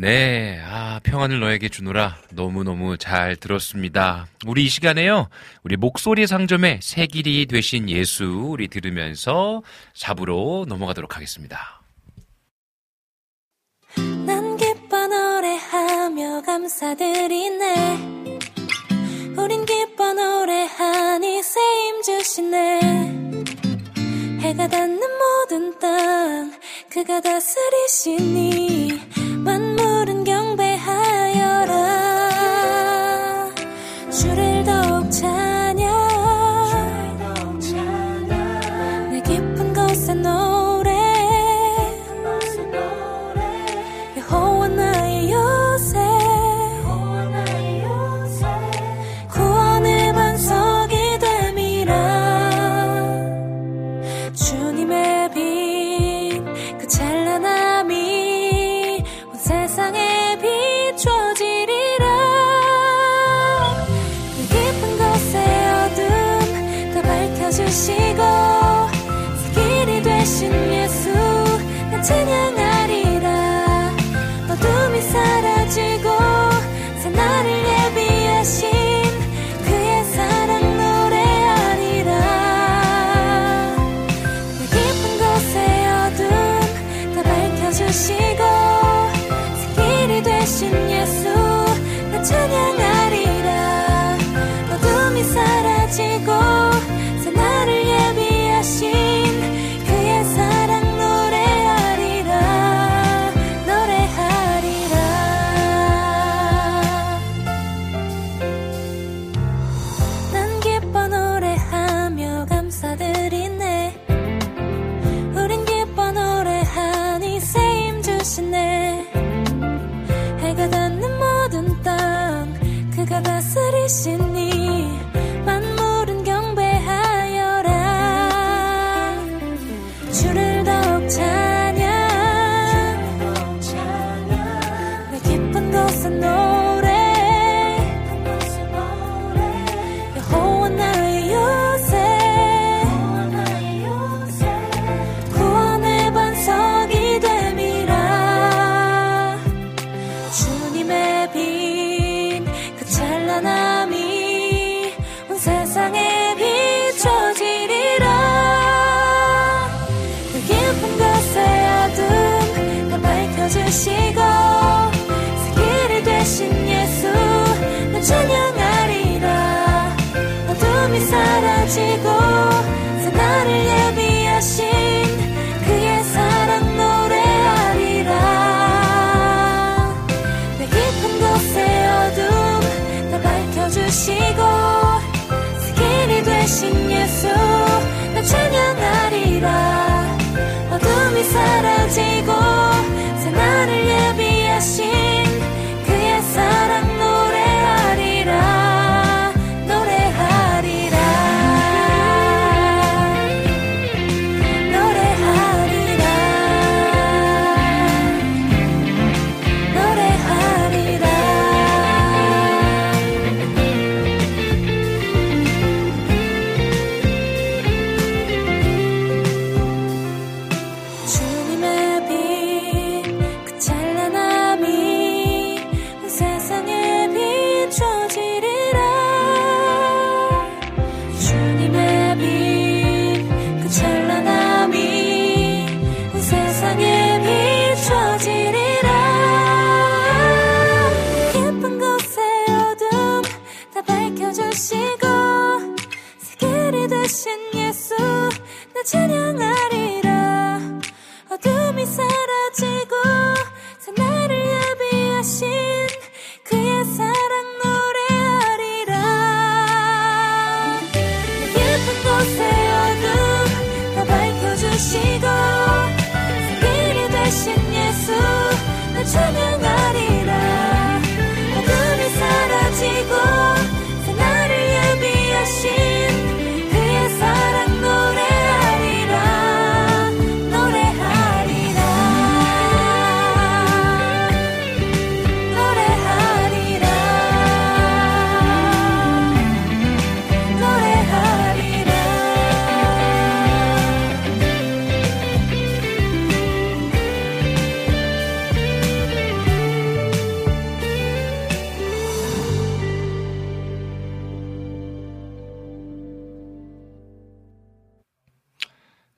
네, 아, 평안을 너에게 주노라 너무너무 잘 들었습니다. 우리 이 시간에요, 우리 목소리 상점의 새 길이 되신 예수 우리 들으면서 사 부로 넘어가도록 하겠습니다. 난 기뻐 노래하며 감사드리네. 우린 기뻐 노래하니 세임 주시네. 해가 닿는 모든 땅 그가 다스리시니 만물은 경배하여라. 주를 더욱 찬양 내 깊은 곳에 노래 여호와 나의 요새 구원의 반석이 됨이라. 주님의 빛 그 찬란함이 온 세상에 비춰지리라. 그 깊은 곳의 어둠 다 밝혀주시고 새 길이 되신 예수 난 찬양하리라. 어둠이 사라지고 새 날을 예비하신 그의 사랑 노래하리라. 내 깊은 곳의 어둠 다 밝혀주시고 새 길이 되신 예수 난 찬양하리라. 어둠이 사라지고 새 날을 예비하신 해가 닿는 모든 땅 그가 다스리시니 만물은 경배하여라. 주를 더욱 찬양 내 깊은 곳에 노래 여호와 나의 요새 구원의 반석이 됨이라. 주님의 빛 그 찬란함이 온 세상에 비춰지리라. 그 깊은 곳의 어둠 다 밝혀주시고 새 길이 되신 예수 난 찬양하리라. 어둠이 사라지고 새 날을 예비하신 그의 사랑 노래하리라. 새 어둠 다 밝혀주시고 새 길이 되신 예수 나 찬양하리라. 어둠이 사라지고 새 날을 예비하신 그의 사랑 노래하리라. 노래하리라 찬양하리라. 어둠이 사라지고 새 날을 예비하신 그의 사랑 노래하리라. 내 깊은 곳의 어둠 다 밝혀주시고 새 길이 되신 예수 나 찬양하리라. 어둠이 사라지고 새 날을 예비하신 그의 사랑 노래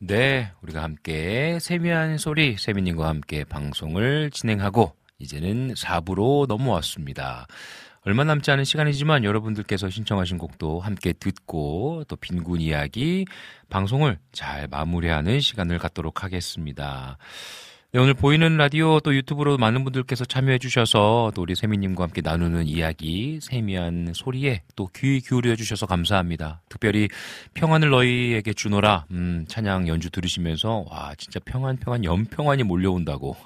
네, 우리가 함께 세미한 소리 세미님과 함께 방송을 진행하고 이제는 사 부로 넘어왔습니다. 얼마 남지 않은 시간이지만 여러분들께서 신청하신 곡도 함께 듣고 또 빈군 이야기 방송을 잘 마무리하는 시간을 갖도록 하겠습니다. 네, 오늘 보이는 라디오 또 유튜브로 많은 분들께서 참여해 주셔서 또 우리 세미님과 함께 나누는 이야기, 세미한 소리에 또 귀 기울여 주셔서 감사합니다. 특별히 평안을 너희에게 주노라 음, 찬양 연주 들으시면서 와 진짜 평안 평안 연평안이 몰려온다고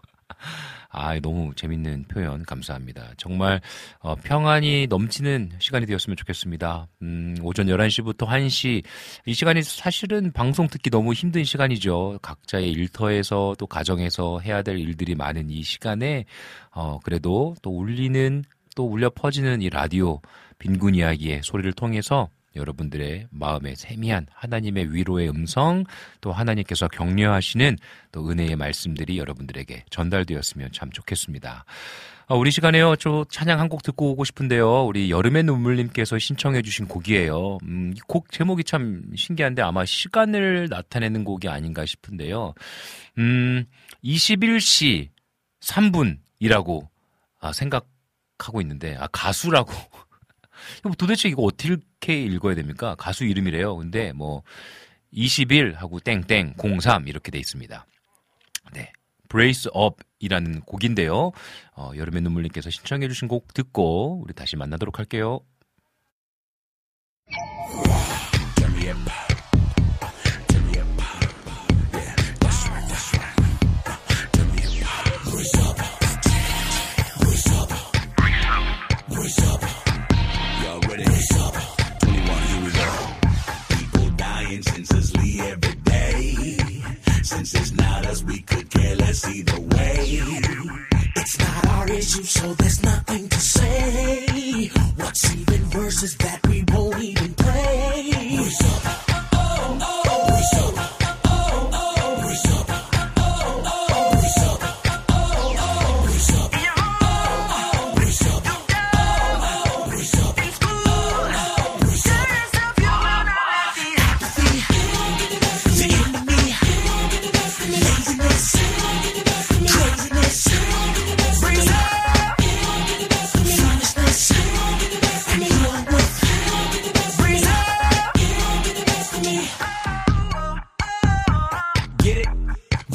아 너무 재밌는 표현 감사합니다. 정말 어, 평안이 넘치는 시간이 되었으면 좋겠습니다. 음, 오전 열한 시부터 한 시 이 시간이 사실은 방송 듣기 너무 힘든 시간이죠. 각자의 일터에서 또 가정에서 해야 될 일들이 많은 이 시간에 어, 그래도 또 울리는 또 울려 퍼지는 이 라디오 빈군 이야기의 소리를 통해서 여러분들의 마음에 세미한 하나님의 위로의 음성 또 하나님께서 격려하시는 또 은혜의 말씀들이 여러분들에게 전달되었으면 참 좋겠습니다. 아, 우리 시간에요. 저 찬양 한 곡 듣고 오고 싶은데요. 우리 여름의 눈물님께서 신청해 주신 곡이에요. 음, 이 곡 제목이 참 신기한데 아마 시간을 나타내는 곡이 아닌가 싶은데요. 음, 이십일 시 삼 분이라고 아, 생각하고 있는데 아, 가수라고 도대체 이거 어떻게 읽어야 됩니까? 가수 이름이래요. 근데 뭐 이십일하고 땡땡 공삼 이렇게 돼 있습니다. 네, Brace Up이라는 곡인데요. 어, 여름의 눈물님께서 신청해 주신 곡 듣고 우리 다시 만나도록 할게요. Since Lee every day, since it's not us, we could care less either way. It's not our issue, so there's nothing to say. What's even worse is that we won't even play. We're sober, oh oh oh, we're sober, oh oh oh, we're sober, oh oh, we're sober, oh oh, we're sober, oh oh, we're sober, oh oh, we're sober.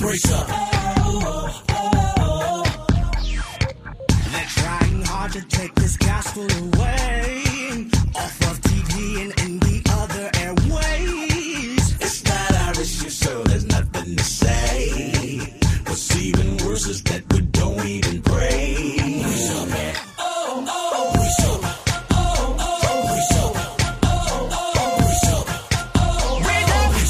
Brace up. Oh, oh, oh, oh. They're trying hard to take this gospel away off of T V and in the other airways. It's not our issue, so there's nothing to say. What's even worse is that we don't even pray. Brace up. Oh, oh, brace up. Oh, oh, brace up. Oh, oh, brace up. Oh, oh, brace up. Craziness.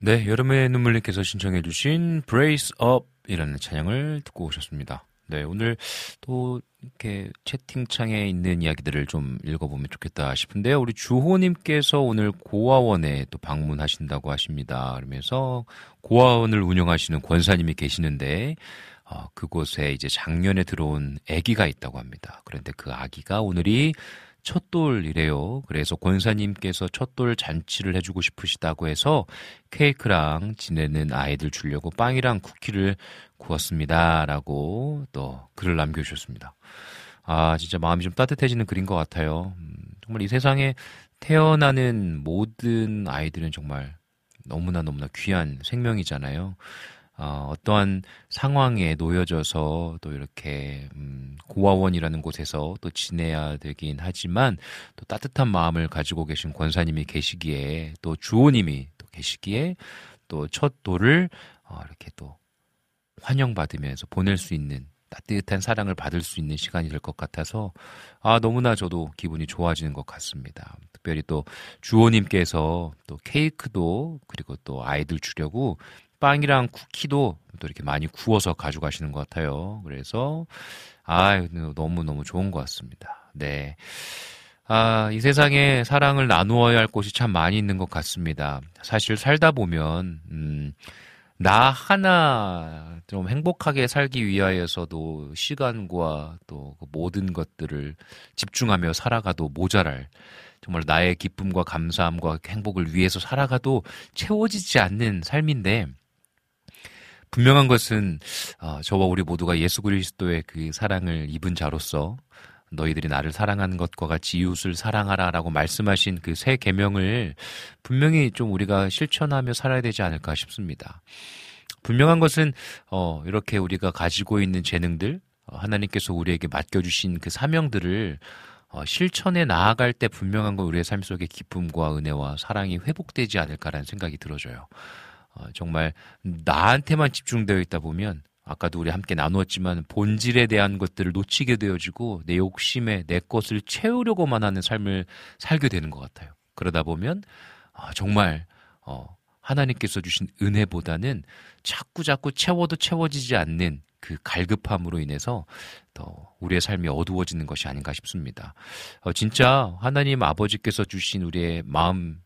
네, 여름의 눈물님께서 신청해 주신 Brace Up 이라는 찬양을 듣고 오셨습니다. 네, 오늘 또 이렇게 채팅창에 있는 이야기들을 좀 읽어보면 좋겠다 싶은데요. 우리 주호님께서 오늘 고아원에 또 방문하신다고 하십니다. 그러면서 고아원을 운영하시는 권사님이 계시는데 어, 그곳에 이제 작년에 들어온 아기가 있다고 합니다. 그런데 그 아기가 오늘이 첫돌이래요. 그래서 권사님께서 첫돌 잔치를 해주고 싶으시다고 해서 케이크랑 지내는 아이들 주려고 빵이랑 쿠키를 구웠습니다. 라고 또 글을 남겨주셨습니다. 아, 진짜 마음이 좀 따뜻해지는 글인 것 같아요. 음, 정말 이 세상에 태어나는 모든 아이들은 정말 너무나 너무나 귀한 생명이잖아요. 어, 어떠한 상황에 놓여져서 또 이렇게 음, 고아원이라는 곳에서 또 지내야 되긴 하지만 또 따뜻한 마음을 가지고 계신 권사님이 계시기에 또 주호님이 또 계시기에 또 첫 돌을 어, 이렇게 또 환영받으면서 보낼 수 있는 따뜻한 사랑을 받을 수 있는 시간이 될 것 같아서 아 너무나 저도 기분이 좋아지는 것 같습니다. 특별히 또 주호님께서 또 케이크도 그리고 또 아이들 주려고 빵이랑 쿠키도 또 이렇게 많이 구워서 가져가시는 것 같아요. 그래서, 아, 너무너무 좋은 것 같습니다. 네. 아, 이 세상에 사랑을 나누어야 할 곳이 참 많이 있는 것 같습니다. 사실 살다 보면, 음, 나 하나 좀 행복하게 살기 위하여서도 시간과 또 모든 것들을 집중하며 살아가도 모자랄 정말 나의 기쁨과 감사함과 행복을 위해서 살아가도 채워지지 않는 삶인데 분명한 것은 어, 저와 우리 모두가 예수 그리스도의 그 사랑을 입은 자로서 너희들이 나를 사랑하는 것과 같이 이웃을 사랑하라라고 말씀하신 그 새 계명을 분명히 좀 우리가 실천하며 살아야 되지 않을까 싶습니다. 분명한 것은 어, 이렇게 우리가 가지고 있는 재능들 하나님께서 우리에게 맡겨주신 그 사명들을 어, 실천에 나아갈 때 분명한 건 우리의 삶 속에 기쁨과 은혜와 사랑이 회복되지 않을까라는 생각이 들어져요. 어, 정말 나한테만 집중되어 있다 보면 아까도 우리 함께 나누었지만 본질에 대한 것들을 놓치게 되어지고 내 욕심에 내 것을 채우려고만 하는 삶을 살게 되는 것 같아요. 그러다 보면 어, 정말 어, 하나님께서 주신 은혜보다는 자꾸 자꾸 채워도 채워지지 않는 그 갈급함으로 인해서 더 우리의 삶이 어두워지는 것이 아닌가 싶습니다. 어, 진짜 하나님 아버지께서 주신 우리의 마음에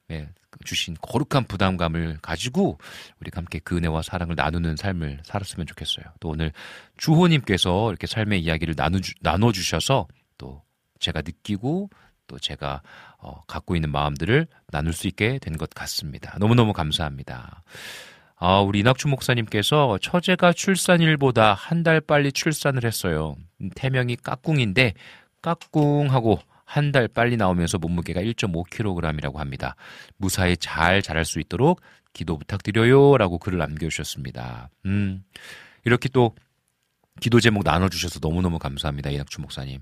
주신 거룩한 부담감을 가지고 우리가 함께 그 은혜와 사랑을 나누는 삶을 살았으면 좋겠어요. 또 오늘 주호님께서 이렇게 삶의 이야기를 나누주, 나눠주셔서 또 제가 느끼고 또 제가 어, 갖고 있는 마음들을 나눌 수 있게 된 것 같습니다. 너무너무 감사합니다. 아, 우리 이낙주 목사님께서 처제가 출산일보다 한 달 빨리 출산을 했어요. 태명이 까꿍인데 까꿍하고 한 달 빨리 나오면서 몸무게가 일 점 오 킬로그램이라고 합니다. 무사히 잘 자랄 수 있도록 기도 부탁드려요 라고 글을 남겨주셨습니다. 음, 이렇게 또 기도 제목 나눠주셔서 너무너무 감사합니다. 이낙주 목사님.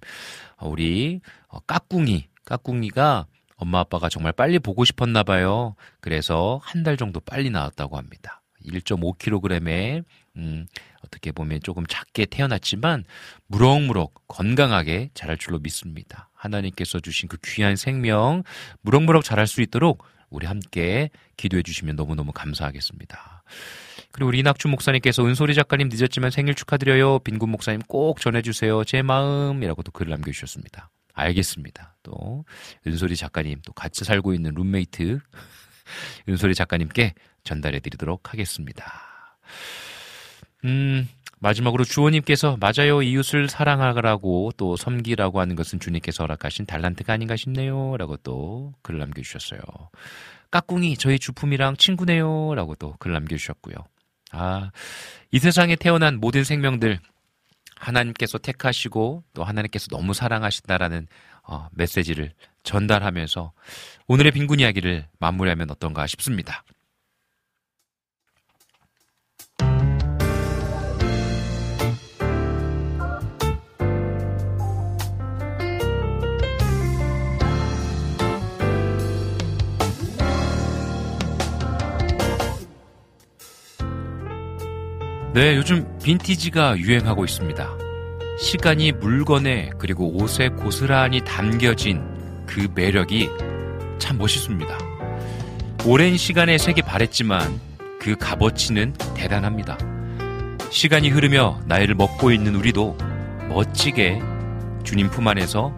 우리 까꿍이, 까꿍이가 엄마 아빠가 정말 빨리 보고 싶었나 봐요. 그래서 한 달 정도 빨리 나왔다고 합니다. 일 점 오 킬로그램에 음, 어떻게 보면 조금 작게 태어났지만 무럭무럭 건강하게 자랄 줄로 믿습니다. 하나님께서 주신 그 귀한 생명 무럭무럭 자랄 수 있도록 우리 함께 기도해 주시면 너무너무 감사하겠습니다. 그리고 우리 이낙준 목사님께서 은솔이 작가님 늦었지만 생일 축하드려요. 빈군 목사님 꼭 전해주세요. 제 마음이라고 또 글을 남겨주셨습니다. 알겠습니다. 또 은솔이 작가님 또 같이 살고 있는 룸메이트 은솔이 작가님께 전달해 드리도록 하겠습니다. 음, 마지막으로 주호님께서 맞아요. 이웃을 사랑하라고 또 섬기라고 하는 것은 주님께서 허락하신 달란트가 아닌가 싶네요. 라고 또 글을 남겨주셨어요. 까꿍이 저희 주품이랑 친구네요. 라고 또 글을 남겨주셨고요. 아, 이 세상에 태어난 모든 생명들 하나님께서 택하시고 또 하나님께서 너무 사랑하신다라는 어, 메시지를 전달하면서 오늘의 빈군 이야기를 마무리하면 어떤가 싶습니다. 네, 요즘 빈티지가 유행하고 있습니다. 시간이 물건에 그리고 옷에 고스란히 담겨진 그 매력이 참 멋있습니다. 오랜 시간의 색에 바랬지만 그 값어치는 대단합니다. 시간이 흐르며 나이를 먹고 있는 우리도 멋지게 주님 품 안에서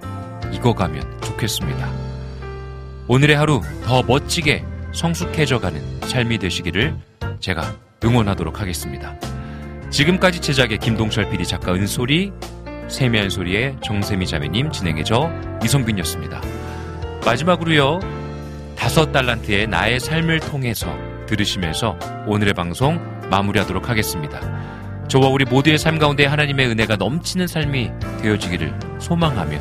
익어가면 좋겠습니다. 오늘의 하루 더 멋지게 성숙해져가는 삶이 되시기를 제가 응원하도록 하겠습니다. 지금까지 제작의 김동철 피디, 작가 은솔이, 세미한 소리의 정세미 자매님, 진행의 저 이성빈이었습니다. 마지막으로요, 다섯 달란트의 나의 삶을 통해서 들으시면서 오늘의 방송 마무리하도록 하겠습니다. 저와 우리 모두의 삶 가운데 하나님의 은혜가 넘치는 삶이 되어지기를 소망하며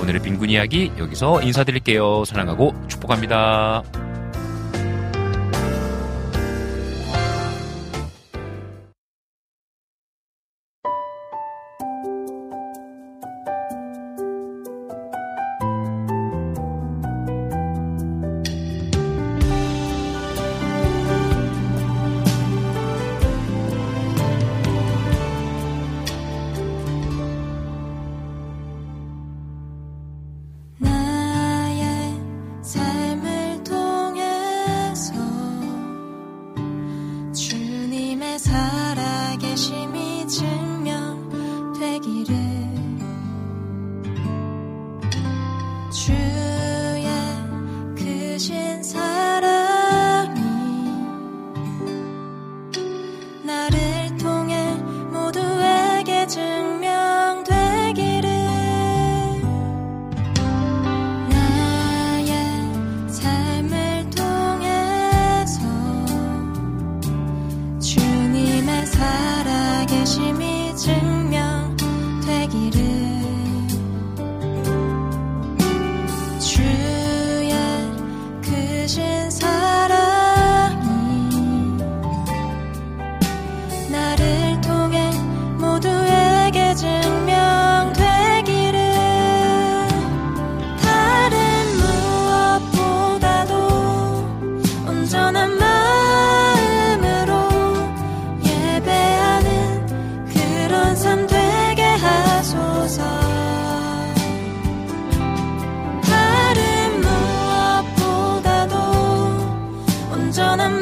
오늘의 빈군 이야기 여기서 인사드릴게요. 사랑하고 축복합니다. 전함